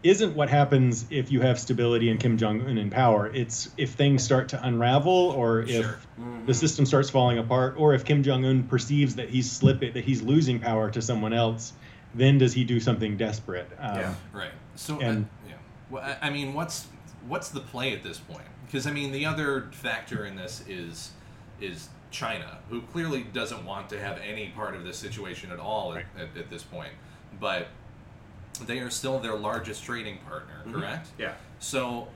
isn't what happens if you have stability and Kim Jong-un in power. It's if things start to unravel, or if sure. mm-hmm. the system starts falling apart, or if Kim Jong-un perceives that he's slipping, that he's losing power to someone else. Then does he do something desperate? Um, yeah, right. So, and, uh, yeah. Well, I, I mean, what's what's the play at this point? Because I mean, the other factor in this is is China, who clearly doesn't want to have any part of this situation at all right. at, at, at this point. But they are still their largest trading partner, correct? Mm-hmm. Yeah. So,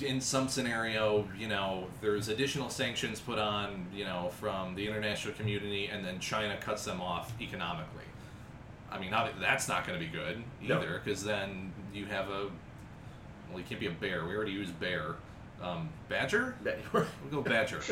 in some scenario, you know, there's additional sanctions put on, you know, from the international community, and then China cuts them off economically. I mean, that's not going to be good either, because no. then you have a, well, you can't be a bear. We already use bear. Um, badger? We'll go badger.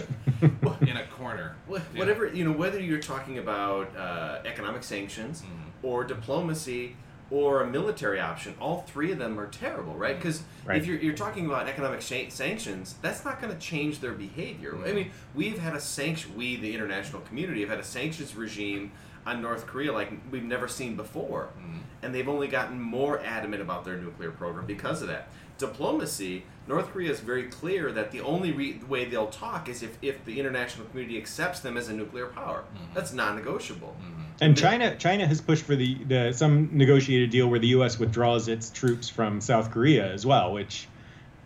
In a corner. Whatever, yeah. you know, whether you're talking about uh, economic sanctions mm-hmm. or diplomacy or a military option, all three of them are terrible, right? Because mm-hmm. right. if you're, you're talking about economic sh- sanctions, that's not going to change their behavior. Mm-hmm. I mean, we've had a sanction, we, the international community, have had a sanctions regime on North Korea like we've never seen before. Mm. And they've only gotten more adamant about their nuclear program because of that. Diplomacy, North Korea is very clear that the only re- way they'll talk is if, if the international community accepts them as a nuclear power. Mm-hmm. That's non-negotiable. Mm-hmm. And they, China China has pushed for the, the some negotiated deal where the U S withdraws its troops from South Korea as well, which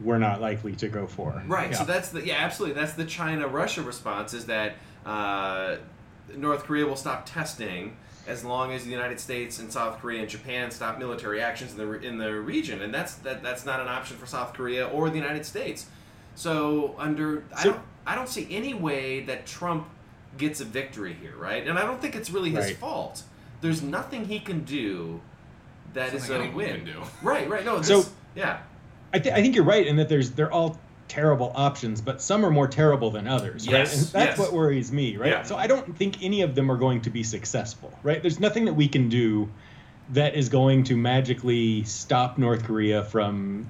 we're not likely to go for. Right, yeah. so that's the, yeah, absolutely. That's the China-Russia response, is that uh, North Korea will stop testing as long as the United States and South Korea and Japan stop military actions in the in the region, and that's that that's not an option for South Korea or the United States. So under so, I don't I don't see any way that Trump gets a victory here, right? And I don't think it's really his right. fault. There's nothing he can do that Something is a win. Do. Right, right. No, this, so yeah, I th- I think you're right in that there's they're all. terrible options, but some are more terrible than others, yes, right? And that's yes. what worries me, right? Yeah. So I don't think any of them are going to be successful, right? There's nothing that we can do that is going to magically stop North Korea from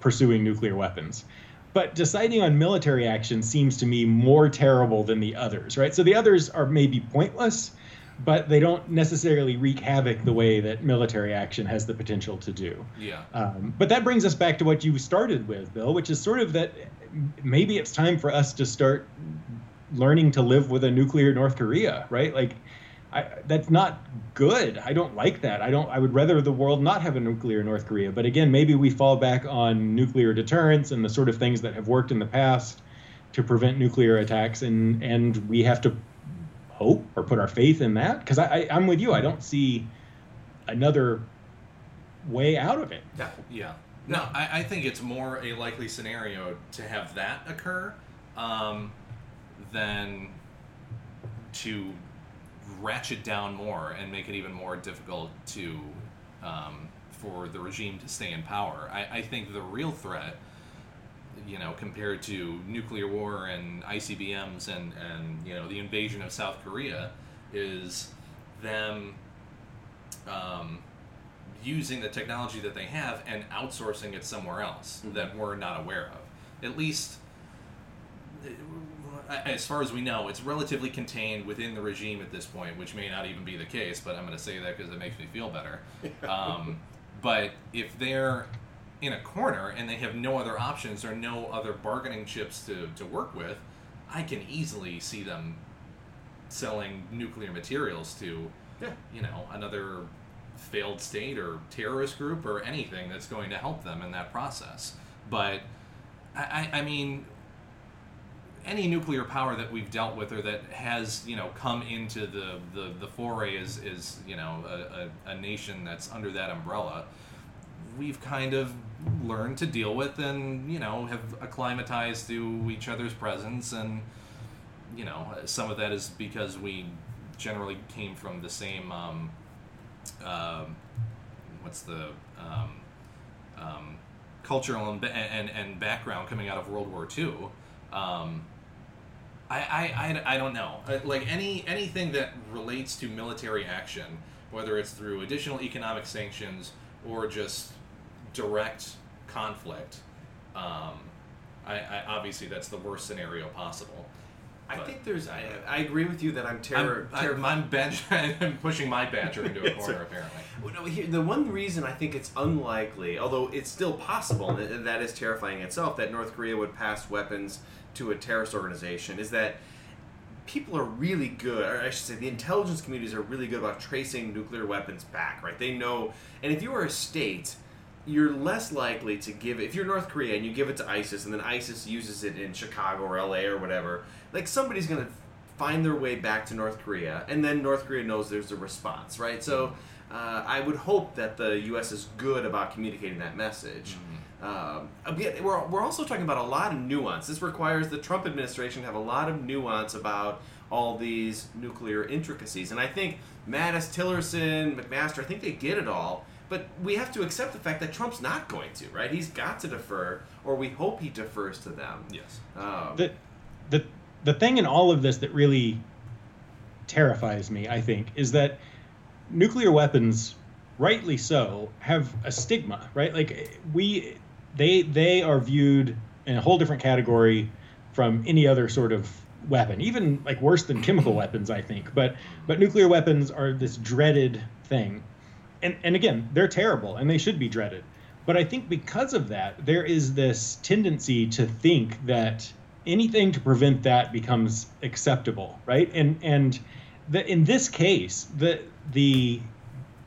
pursuing nuclear weapons. But deciding on military action seems to me more terrible than the others, right? So the others are maybe pointless, but they don't necessarily wreak havoc the way that military action has the potential to do. Yeah. Um, but that brings us back to what you started with, Bill, which is sort of that maybe it's time for us to start learning to live with a nuclear North Korea, right? Like, I, that's not good. I don't like that. I don't. I would rather the world not have a nuclear North Korea. But again, maybe we fall back on nuclear deterrence and the sort of things that have worked in the past to prevent nuclear attacks, and, and we have to hope or put our faith in that, because I, I I'm with you. I don't see another way out of it. Yeah, yeah. No, I, I think it's more a likely scenario to have that occur um, than to ratchet down more and make it even more difficult to um, for the regime to stay in power. I, I think the real threat, you know, compared to nuclear war and I C B Ms and, and, you know, the invasion of South Korea, is them um, using the technology that they have and outsourcing it somewhere else mm-hmm. that we're not aware of. At least, as far as we know, it's relatively contained within the regime at this point, which may not even be the case, but I'm going to say that because it makes me feel better. Um, but if they're in a corner and they have no other options or no other bargaining chips to, to work with, I can easily see them selling nuclear materials to, yeah. you know, another failed state or terrorist group or anything that's going to help them in that process. But, I, I mean, any nuclear power that we've dealt with or that has, you know, come into the, the, the foray is, is you know, a, a, a nation that's under that umbrella, we've kind of learned to deal with and, you know, have acclimatized to each other's presence. And, you know, some of that is because we generally came from the same, um, uh, what's the, um, um, cultural and, and, and background coming out of World War Two. Um, I, I, I, I don't know. Like, any anything that relates to military action, whether it's through additional economic sanctions or just direct conflict, um, I, I obviously that's the worst scenario possible. I but think there's. I, I agree with you that I'm terror. I'm, terror- I'm, I'm, badger, I'm pushing my badger into a corner. Apparently, well, no, here, the one reason I think it's unlikely, although it's still possible, and that is terrifying itself, that North Korea would pass weapons to a terrorist organization, is that people are really good, or I should say, the intelligence communities are really good about tracing nuclear weapons back. Right? They know, and if you are a state, you're less likely to give it, if you're North Korea and you give it to ISIS and then ISIS uses it in Chicago or L A or whatever, like somebody's going to find their way back to North Korea, and then North Korea knows there's a response, right? So uh, I would hope that the U S is good about communicating that message. Mm-hmm. Um, we're, we're also talking about a lot of nuance. This requires the Trump administration to have a lot of nuance about all these nuclear intricacies. And I think Mattis, Tillerson, McMaster, I think they get it all. But we have to accept the fact that Trump's not going to, right? He's got to defer, or we hope he defers to them. Yes. Um, the, the the thing in all of this that really terrifies me, I think, is that nuclear weapons, rightly so, have a stigma, right? Like we, they they are viewed in a whole different category from any other sort of weapon, even like worse than chemical weapons, I think. But but nuclear weapons are this dreaded thing. And, and again, they're terrible and they should be dreaded. But I think because of that, there is this tendency to think that anything to prevent that becomes acceptable, right? And and the, in this case, the the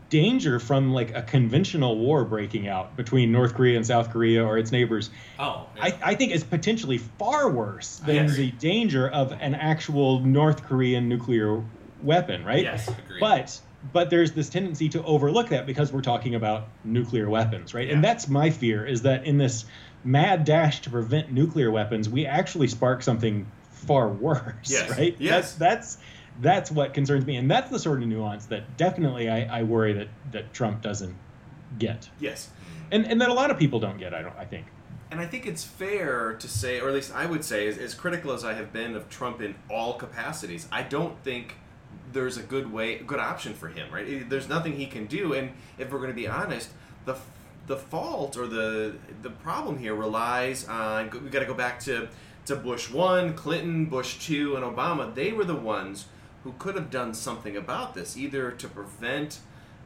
danger from like a conventional war breaking out between North Korea and South Korea or its neighbors, oh, yeah. I, I think is potentially far worse than the danger of an actual North Korean nuclear weapon, right? Yes, agreed. But... But there's this tendency to overlook that because we're talking about nuclear weapons, right? Yeah. And that's my fear, is that in this mad dash to prevent nuclear weapons, we actually spark something far worse, yes. right? Yes. That's, that's that's what concerns me. And that's the sort of nuance that definitely I, I worry that, that Trump doesn't get. Yes. And and that a lot of people don't get, I don't I think. And I think it's fair to say, or at least I would say, as, as critical as I have been of Trump in all capacities, I don't think there's a good way, good option for him, right? There's nothing he can do, and if we're going to be honest, the the fault or the the problem here relies on, we've got to go back to, to Bush one, Clinton, Bush two, and Obama. They were the ones who could have done something about this, either to prevent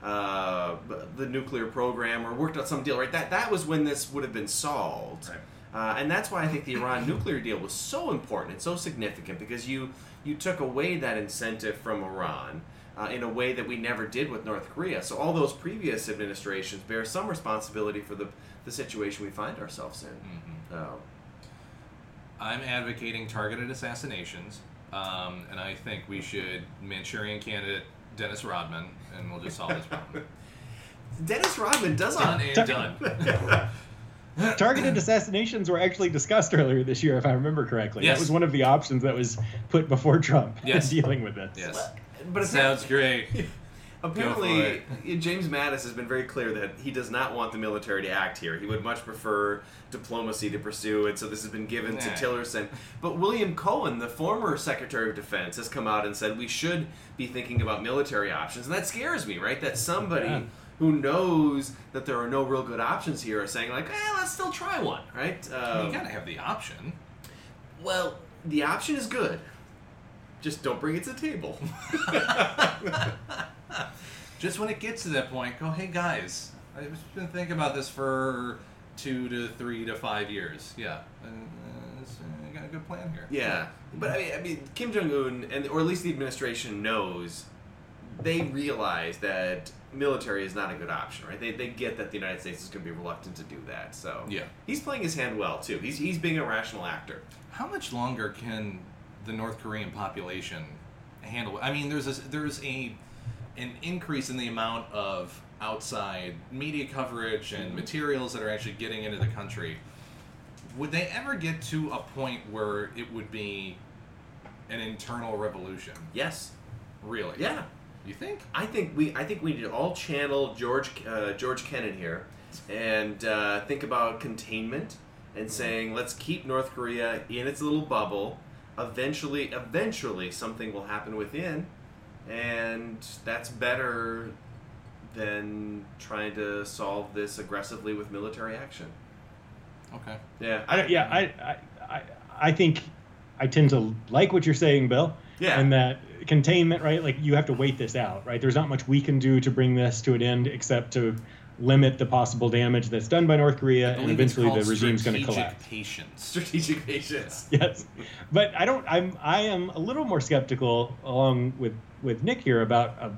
uh, the nuclear program or worked out some deal, right? That, that was when this would have been solved. Right. Uh, and that's why I think the Iran nuclear deal was so important and so significant, because you, you took away that incentive from Iran uh, in a way that we never did with North Korea. So all those previous administrations bear some responsibility for the the situation we find ourselves in. Mm-hmm. Um, I'm advocating targeted assassinations, um, and I think we should Manchurian candidate Dennis Rodman, and we'll just solve this problem. Dennis Rodman does done and done. Targeted assassinations were actually discussed earlier this year, if I remember correctly. Yes. That was one of the options that was put before Trump yes. in dealing with this. Yes. But it sounds great. Apparently, James Mattis has been very clear that he does not want the military to act here. He would much prefer diplomacy to pursue, and so this has been given nah. to Tillerson. But William Cohen, the former Secretary of Defense, has come out and said we should be thinking about military options. And that scares me, right? That somebody... Yeah. who knows that there are no real good options here are saying, like, eh, let's still try one, right? Um, you gotta have the option. Well, the option is good. Just don't bring it to the table. Just when it gets to that point, go, hey, guys, I've been thinking about this for two to three to five years. Yeah. Uh, I got a good plan here. Yeah. But, I mean, I mean Kim Jong-un, and or at least the administration knows, they realize that military is not a good option, right? They they get that the United States is going to be reluctant to do that. So yeah. He's playing his hand well, too. He's he's being a rational actor. How much longer can the North Korean population handle it? I mean, there's a, there's a an increase in the amount of outside media coverage and materials that are actually getting into the country, would they ever get to a point where it would be an internal revolution? Yes. Really? Yeah. You think? I think we I think we need to all channel George uh, George Kennan here and uh, think about containment and saying, let's keep North Korea in its little bubble. Eventually, eventually something will happen within, and that's better than trying to solve this aggressively with military action. Okay. Yeah. I, yeah. I, I. I think I tend to like what you're saying, Bill. Yeah. And that containment, right? Like, you have to wait this out, right? There's not much we can do to bring this to an end except to limit the possible damage that's done by North Korea, and eventually the regime's going to collapse. Patience. Strategic patience. Yes. But I don't. I'm. I am a little more skeptical, along with, with Nick here, about. Uh,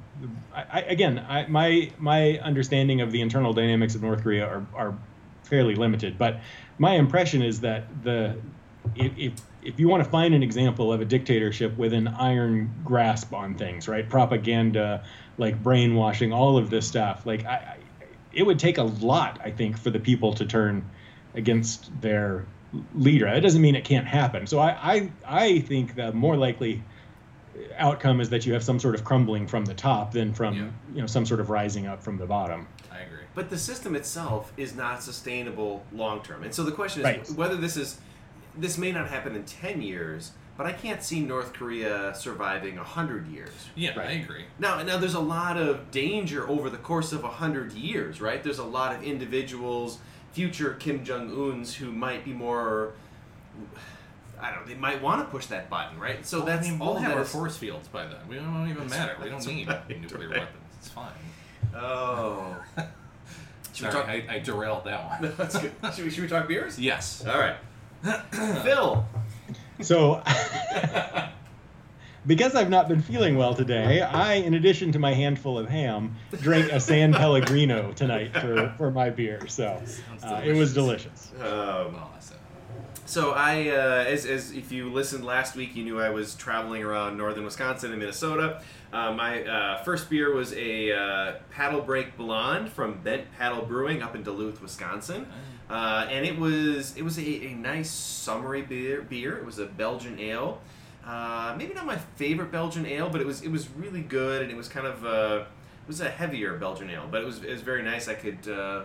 I, again, I, my my understanding of the internal dynamics of North Korea are are fairly limited. But my impression is that the if if you want to find an example of a dictatorship with an iron grasp on things, right? Propaganda, like brainwashing, all of this stuff, like I. I it would take a lot, I think, for the people to turn against their leader. That doesn't mean it can't happen. So I, I, I think the more likely outcome is that you have some sort of crumbling from the top than from, yeah. you know, some sort of rising up from the bottom. I agree. But the system itself is not sustainable long term. And so the question is, right. whether this is, this may not happen in ten years, but I can't see North Korea surviving one hundred years. Yeah, right? I agree. Now, now, there's a lot of danger over the course of one hundred years, right? There's a lot of individuals, future Kim Jong-uns, who might be more, I don't know, they might want to push that button, right? So well, that's I mean, we'll all have that our is... force fields by then. We don't even matter. We don't need right, nuclear right. weapons. It's fine. Oh. Sorry, talk... I, I derailed that one. That's good. Should we, should we talk beers? Yes. All right. Phil. So, because I've not been feeling well today, I, in addition to my handful of ham, drank a San Pellegrino tonight for, for my beer. So, uh, it was delicious. Um, so, I, uh, as, as if you listened last week, you knew I was traveling around northern Wisconsin and Minnesota. Uh, my uh, first beer was a uh, Paddle Break Blonde from Bent Paddle Brewing up in Duluth, Wisconsin. Uh, and it was it was a, a nice summery beer. Beer. It was a Belgian ale. Uh, maybe not my favorite Belgian ale, but it was it was really good, and it was kind of a, it was a heavier Belgian ale, but it was it was very nice. I could uh,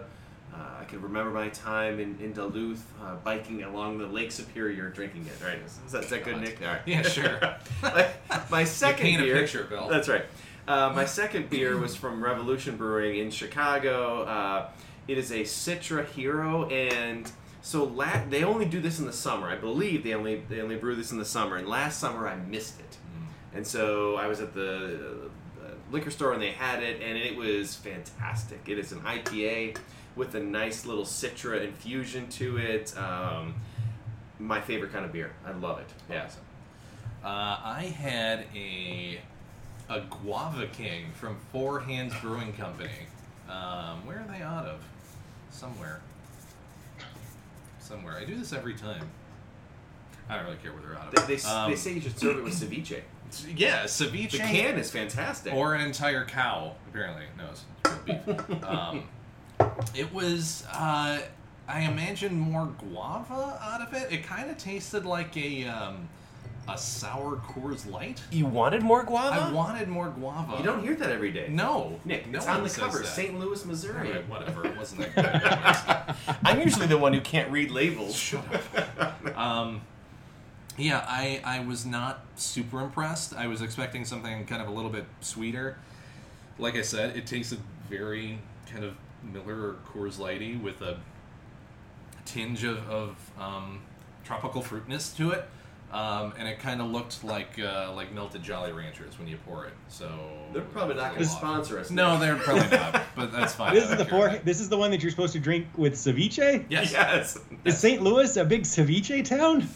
uh, I could remember my time in, in Duluth uh, biking along the Lake Superior drinking it. Right? Is that, is that good, Nick? All right. Yeah, sure. my, my second you paint beer. A picture, Bill. That's right. Uh, my second beer was from Revolution Brewing in Chicago. Uh, It is a Citra Hero, and so la- they only do this in the summer. I believe they only they only brew this in the summer, and last summer I missed it. Mm. And so I was at the uh, liquor store, and they had it, and it was fantastic. It is an I P A with a nice little Citra infusion to it. Um, my favorite kind of beer. I love it. Yeah. Awesome. Uh, I had a, a Guava King from Four Hands Brewing Company. Um, where are they out of? Somewhere. Somewhere. I do this every time. I don't really care where they're out of. They, they, um, they say you should serve it with ceviche. Yeah, ceviche. The can is fantastic. Or an entire cow, apparently. No, it's real beef. um, it was, uh, I imagine, more guava out of it. It kind of tasted like a... Um, A sour Coors Light? You wanted more guava? I wanted more guava. You don't hear that every day. No. Nick, no it's on the cover. Saint Louis, Missouri. Right, whatever. It wasn't that good. I'm usually the one who can't read labels. Shut up. um, yeah, I, I was not super impressed. I was expecting something kind of a little bit sweeter. Like I said, it tasted very kind of Miller or Coors Light-y with a tinge of, of um, tropical fruitness to it. Um, and it kind of looked like uh, like melted Jolly Ranchers when you pour it. So they're probably not going to sponsor us. No, they're probably not. But that's fine. This is the four, This is the one that you're supposed to drink with ceviche. Yes. yes. Is Saint Louis a big ceviche town?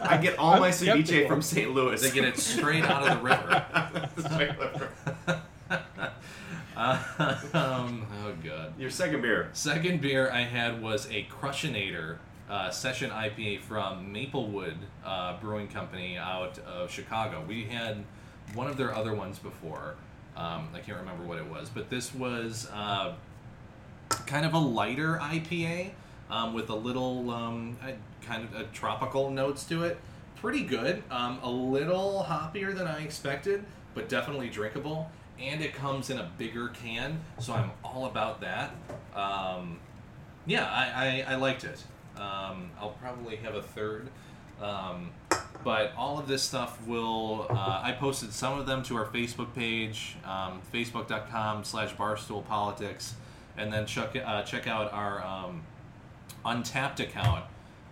I get all I'm my ceviche skeptical. From Saint Louis. They get it straight out of the river. uh, um, oh God. Your second beer. Second beer I had was a Crushinator. Uh, session I P A from Maplewood uh, Brewing Company out of Chicago. We had one of their other ones before, Um, I can't remember what it was, but this was uh, kind of a lighter I P A um, with a little um, a, kind of a tropical notes to it. Pretty good. Um, a little hoppier than I expected, but definitely drinkable. And it comes in a bigger can, so I'm all about that. Um, yeah, I, I, I liked it. Um, I'll probably have a third. Um, but all of this stuff will... Uh, I posted some of them to our Facebook page, um, facebook.com slash Barstool Politics. And then check, uh, check out our um, Untapped account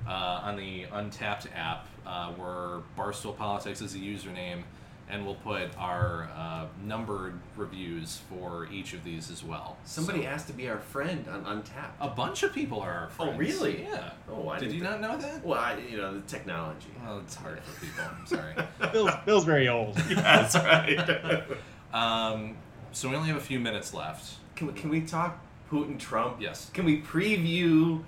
uh, on the Untapped app, uh, where Barstool Politics is a username. And we'll put our uh, numbered reviews for each of these as well. Somebody so. asked to be our friend on Untappd. A bunch of people are our friends. Oh, really? Yeah. Oh, I did you that. not know that? Well, I, you know, the technology. Well, it's hard for people. I'm sorry. Bill's, Bill's very old. Yeah, that's right. um, so we only have a few minutes left. Can we, can we talk Putin, Trump? Yes. Can we preview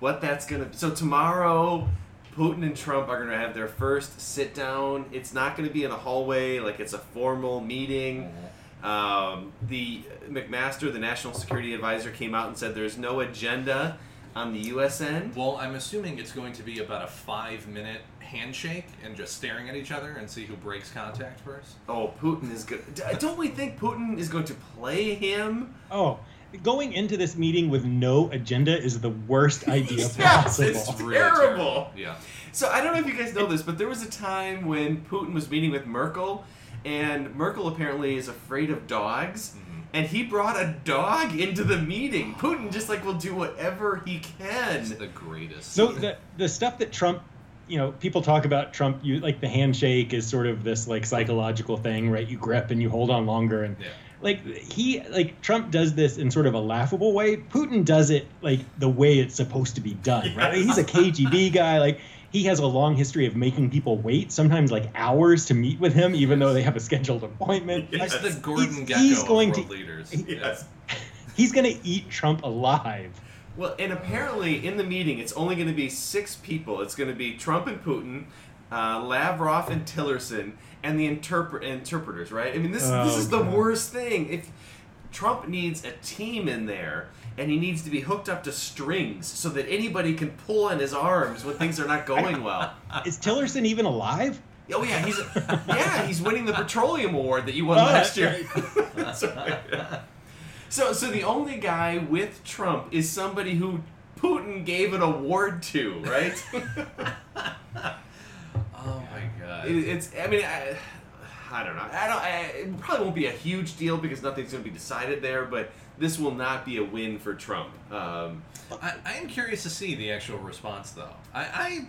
what that's going to be? So tomorrow... Putin and Trump are going to have their first sit-down. It's not going to be in a hallway, like it's a formal meeting. Um, the McMaster, the National Security Advisor, came out and said there's no agenda on the U S end. Well, I'm assuming it's going to be about a five-minute handshake and just staring at each other and see who breaks contact first. Oh, Putin is good. Don't we think Putin is going to play him? Oh, going into this meeting with no agenda is the worst idea yes, possible. It's terrible. Yeah. So I don't know if you guys know this, but there was a time when Putin was meeting with Merkel, and Merkel apparently is afraid of dogs, mm-hmm. and he brought a dog into the meeting. Putin just like will do whatever he can. It's the greatest. So the the stuff that Trump, you know, people talk about Trump, you like the handshake is sort of this like psychological thing, right? You grip and you hold on longer and. Yeah. Like he, like Trump does this in sort of a laughable way. Putin does it like the way it's supposed to be done, right? He's a K G B guy. Like he has a long history of making people wait, sometimes like hours to meet with him, even yes. though they have a scheduled appointment. Yes. Like, he's the Gordon Gekko of world leaders. He, yes. He's going to eat Trump alive. Well, and apparently in the meeting, it's only going to be six people. It's going to be Trump and Putin, uh, Lavrov and Tillerson. And the interpre- interpreters, right? I mean, this oh, this is the God. worst thing. If Trump needs a team in there, and he needs to be hooked up to strings so that anybody can pull on his arms when things are not going well. Is Tillerson even alive? Oh yeah, he's yeah he's winning the petroleum award that you won oh, last year. That's right. yeah. So so the only guy with Trump is somebody who Putin gave an award to, right? Oh my God! It, it's. I mean, I, I don't know. I don't. I, it probably won't be a huge deal because nothing's going to be decided there. But this will not be a win for Trump. Um, I, I am curious to see the actual response, though. I, I,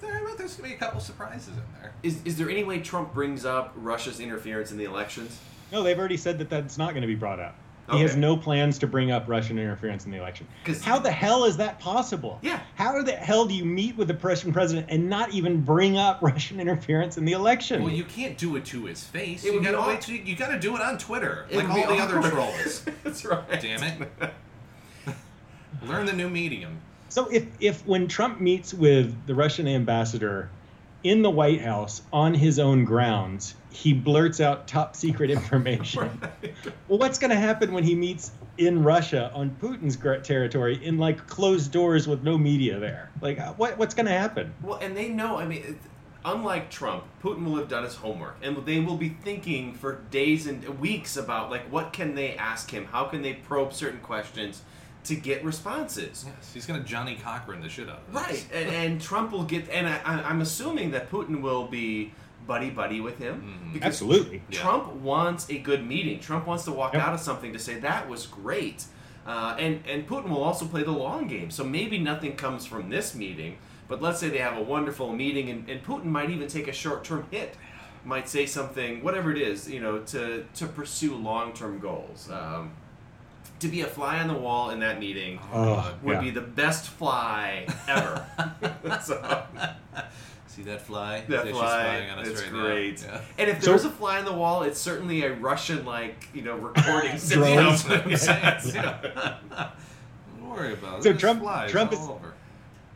there, I bet there's going to be a couple surprises in there. Is is there any way Trump brings up Russia's interference in the elections? No, they've already said that that's not going to be brought up. He okay. has no plans to bring up Russian interference in the election. How the hell is that possible? Yeah. How the hell do you meet with the Russian president and not even bring up Russian interference in the election? Well, you can't do it to his face. It you got all... to you got to do it on Twitter, it like all the awkward. other trolls. That's right. Damn it. Learn the new medium. So if if when Trump meets with the Russian ambassador in the White House on his own grounds, he blurts out top secret information. Right. Well, what's going to happen when he meets in Russia on Putin's territory in like closed doors with no media there? Like what what's going to happen? Well, and they know, I mean, unlike Trump, Putin will have done his homework and they will be thinking for days and weeks about like what can they ask him? How can they probe certain questions to get responses? Yes, he's going to Johnny Cochran the shit out of this. Right. And, and Trump will get and I, I'm assuming that Putin will be buddy-buddy with him. Mm-hmm. Because Absolutely. Trump yeah. wants a good meeting. Trump wants to walk yep. out of something to say, that was great. Uh, and, and Putin will also play the long game. So maybe nothing comes from this meeting, but let's say they have a wonderful meeting, and, and Putin might even take a short-term hit, might say something, whatever it is, you know, to, to pursue long-term goals. Um, to be a fly on the wall in that meeting oh, would yeah. be the best fly ever. So... See that fly? That she's fly. On us that's right great. Yeah. And if there's so, a fly on the wall, it's certainly a Russian, like, you know, recording. Drones. You know, yeah. Yeah. Don't worry about it. So Trump, Trump is over.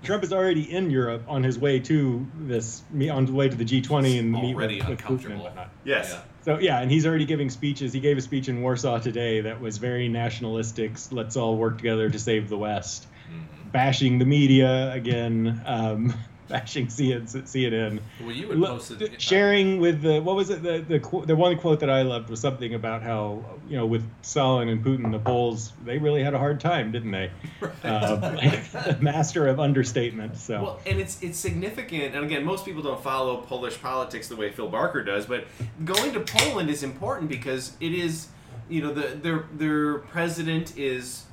Trump is already in Europe on his way to this, on the way to the G twenty and meet with, with Putin and whatnot. Yes. Yeah. So, yeah, and he's already giving speeches. He gave a speech in Warsaw today that was very nationalistic, let's all work together to save the West, mm-hmm. bashing the media again, um, bashing C N N. Well, you would post it. Sharing with the, what was it, the, the the one quote that I loved was something about how, you know, with Stalin and Putin, the Poles, they really had a hard time, didn't they? Right. Uh, master of understatement. So. Well, and it's it's significant, and again, most people don't follow Polish politics the way Phil Barker does, but going to Poland is important because it is, you know, the their their president is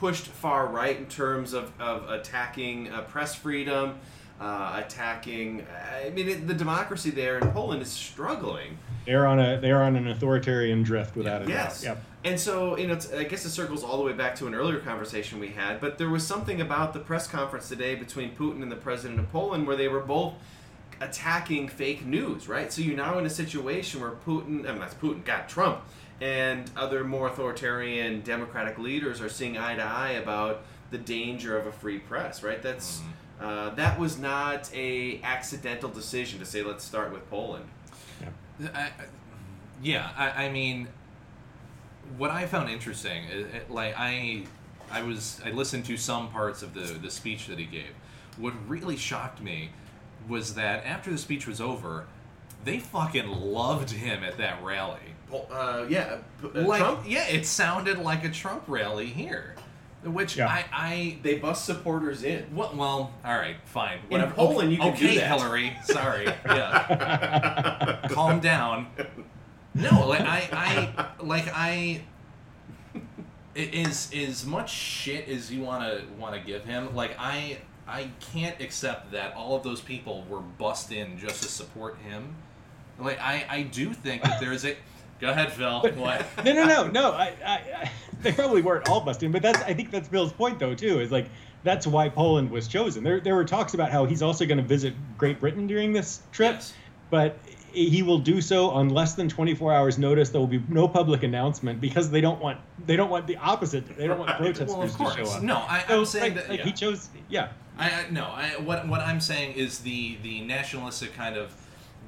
pushed far right in terms of, of attacking uh, press freedom, Uh, attacking. I mean, it, the democracy there in Poland is struggling. They're on a they're on an authoritarian drift without a yes. doubt. Yep. And so, you know, it's, I guess it circles all the way back to an earlier conversation we had. But there was something about the press conference today between Putin and the president of Poland where they were both attacking fake news, right? So you're now in a situation where Putin, I mean, that's Putin, God, Trump, and other more authoritarian democratic leaders are seeing eye to eye about the danger of a free press, right? That's mm-hmm. Uh, that was not a accidental decision to say, let's start with Poland. Yeah, I, yeah, I, I mean, what I found interesting, it, it, like I, I was, I listened to some parts of the, the speech that he gave. What really shocked me was that after the speech was over, they fucking loved him at that rally. Uh, yeah, uh, like, Trump? Yeah, it sounded like a Trump rally here. Which yeah. I, I... They bust supporters in. Well, well all right, fine. Whatever. In Poland, you can okay, do that. Okay, Hillary. Sorry. Yeah. Calm down. No, like, I... I like, I... As, as much shit as you want to want to give him, like, I I can't accept that all of those people were bussed in just to support him. Like, I, I do think that there is a... Go ahead, Phil. But, what? No, no, no, no. I... I, I... They probably weren't all busting, but that's I think that's Bill's point, though, too, is like that's why Poland was chosen. There there were talks about how he's also going to visit Great Britain during this trip, yes. but he will do so on less than twenty-four hours notice. There will be no public announcement because they don't want they don't want the opposite. They don't want protesters well, of course. to show up. No, I, so, I'm saying right, that like, yeah. he chose. Yeah, I, I no. I, what what I'm saying is the the nationalistic kind of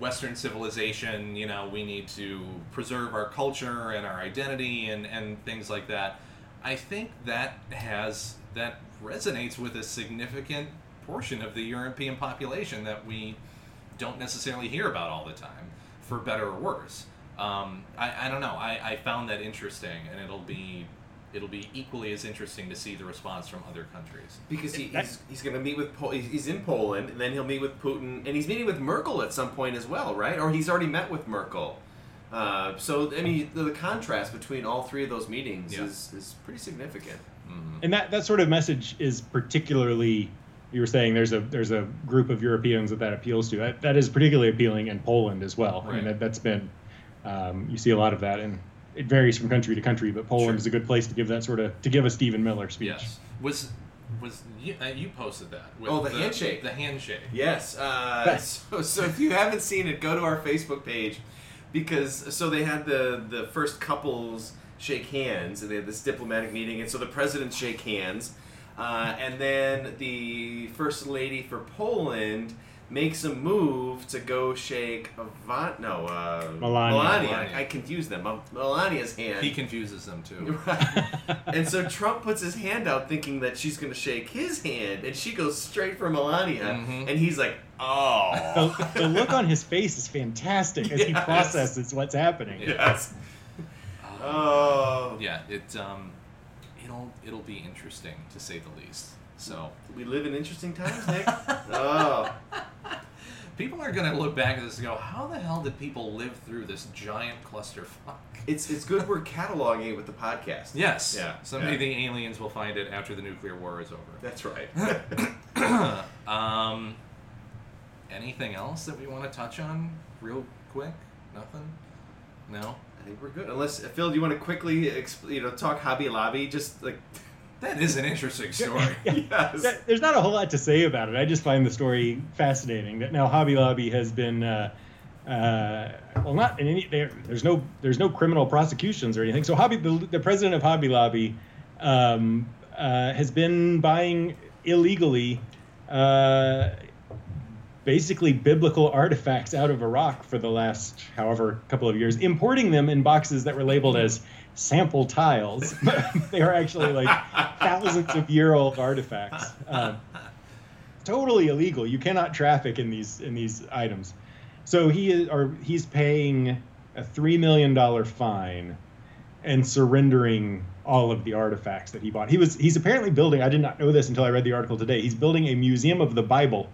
Western civilization, you know, we need to preserve our culture and our identity and, and things like that. I think that has, that resonates with a significant portion of the European population that we don't necessarily hear about all the time, for better or worse. Um, I, I don't know. I, I found that interesting, and it'll be it'll be equally as interesting to see the response from other countries. Because he, he's, he's going to meet with... Pol- he's in Poland, and then he'll meet with Putin, and he's meeting with Merkel at some point as well, right? Or he's already met with Merkel. Uh, so, I mean, the, the contrast between all three of those meetings yeah. is, is pretty significant. Mm-hmm. And that, that sort of message is particularly... You were saying there's a there's a group of Europeans that that appeals to. That, that is particularly appealing in Poland as well. Right. I mean, that, that's been... Um, you see a lot of that in... It varies from country to country, but Poland sure. is a good place to give that sort of to give a Stephen Miller speech. Yes, was was you, uh, you posted that? With oh, the, the handshake, the handshake. Yes. Uh, so, so if you haven't seen it, go to our Facebook page because so they had the the first couples shake hands and they had this diplomatic meeting, and so the presidents shake hands, uh, and then the first lady for Poland makes a move to go shake Avant, no, uh, Melania. Melania. Melania. I confuse them. Melania's hand. He confuses them, too. Right. And so Trump puts his hand out thinking that she's going to shake his hand, and she goes straight for Melania, mm-hmm. and he's like, oh. The, the look on his face is fantastic as yes. he processes what's happening. Yes. um, oh. Yeah, it, um, it'll, it'll be interesting, to say the least. So we live in interesting times, Nick. Oh. People are going to look back at this and go, how the hell did people live through this giant clusterfuck? It's it's good we're cataloging it with the podcast. Yes. Yeah. Someday yeah. the aliens will find it after the nuclear war is over. That's right. um, anything else that we want to touch on real quick? Nothing? No? I think we're good. Unless, Phil, do you want to quickly exp- you know, talk Hobby Lobby? Just like... That is an interesting story. Yeah, yeah. Yes. There's not a whole lot to say about it. I just find the story fascinating. Now, Hobby Lobby has been, uh, uh, well, not in any. There, there's no, there's no criminal prosecutions or anything. So, Hobby, the, the president of Hobby Lobby, um, uh, has been buying illegally uh, basically biblical artifacts out of Iraq for the last, however, couple of years, importing them in boxes that were labeled as sample tiles. They are actually like thousands of year old artifacts. Uh, totally illegal. You cannot traffic in these in these items. So he is, or he's paying a three million dollars fine and surrendering all of the artifacts that he bought. He was he's apparently building, I did not know this until I read the article today, he's building a museum of the Bible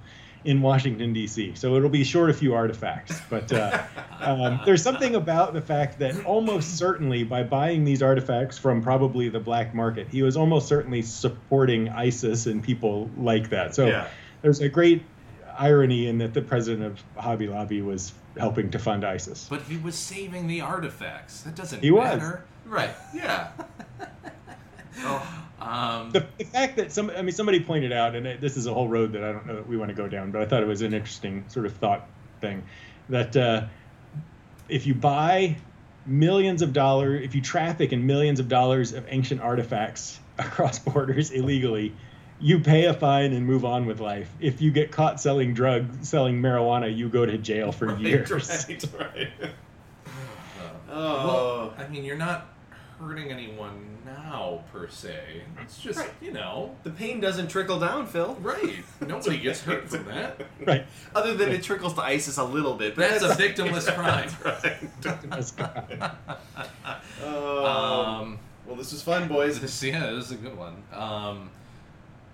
in Washington, D C. So it'll be short a few artifacts. But uh, um, there's something about the fact that almost certainly by buying these artifacts from probably the black market, he was almost certainly supporting ISIS and people like that. So yeah. There's a great irony in that the president of Hobby Lobby was helping to fund ISIS. But he was saving the artifacts. That doesn't he matter. Was. Right, yeah. oh. Um, the, the fact that some, I mean, somebody pointed out, and it, this is a whole road that I don't know that we want to go down, but I thought it was an interesting sort of thought thing, that uh, if you buy millions of dollars, if you traffic in millions of dollars of ancient artifacts across borders illegally, you pay a fine and move on with life. If you get caught selling drugs, selling marijuana, you go to jail for right, years. Right, right. oh, well, I mean, you're not hurting anyone now, per se. It's just, right. you know... The pain doesn't trickle down, Phil. Right. Nobody gets hurt from that. Right. Other than right. it trickles to ISIS a little bit. But that's, that's a victimless crime. That's right. um, um, well, this was fun, boys. This, yeah, this is a good one. Um,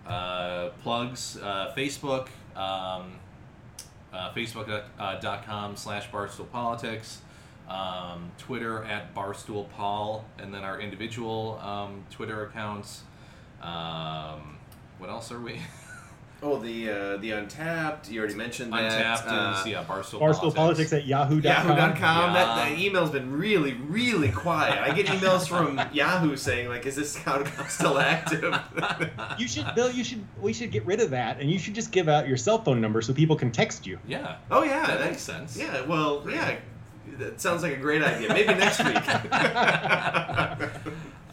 uh, plugs, uh, Facebook, um, uh, facebook dot com uh, slash Barstool Politics. Um, Twitter at Barstool Paul, and then our individual um, Twitter accounts. Um, what else are we? oh, the uh, the Untapped. You already mentioned that. Untapped uh, is yeah, Barstool. Barstool Politics, Politics at yahoo dot com. Yahoo dot com. Yeah. That, that email's been really, really quiet. I get emails from Yahoo saying like, "Is this account still active?" you should, Bill. You should. We should get rid of that, and you should just give out your cell phone number so people can text you. Yeah. Oh yeah, that, that makes sense. Yeah. Well, yeah. That sounds like a great idea. Maybe next week.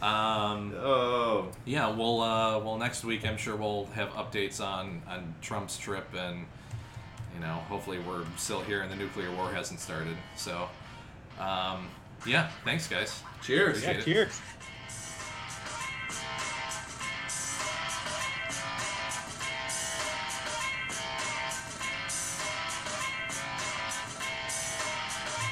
um, oh. Yeah, well, uh, well, next week I'm sure we'll have updates on, on Trump's trip, and you know, hopefully we're still here and the nuclear war hasn't started. So, um, yeah, thanks, guys. Cheers. Yeah, cheers.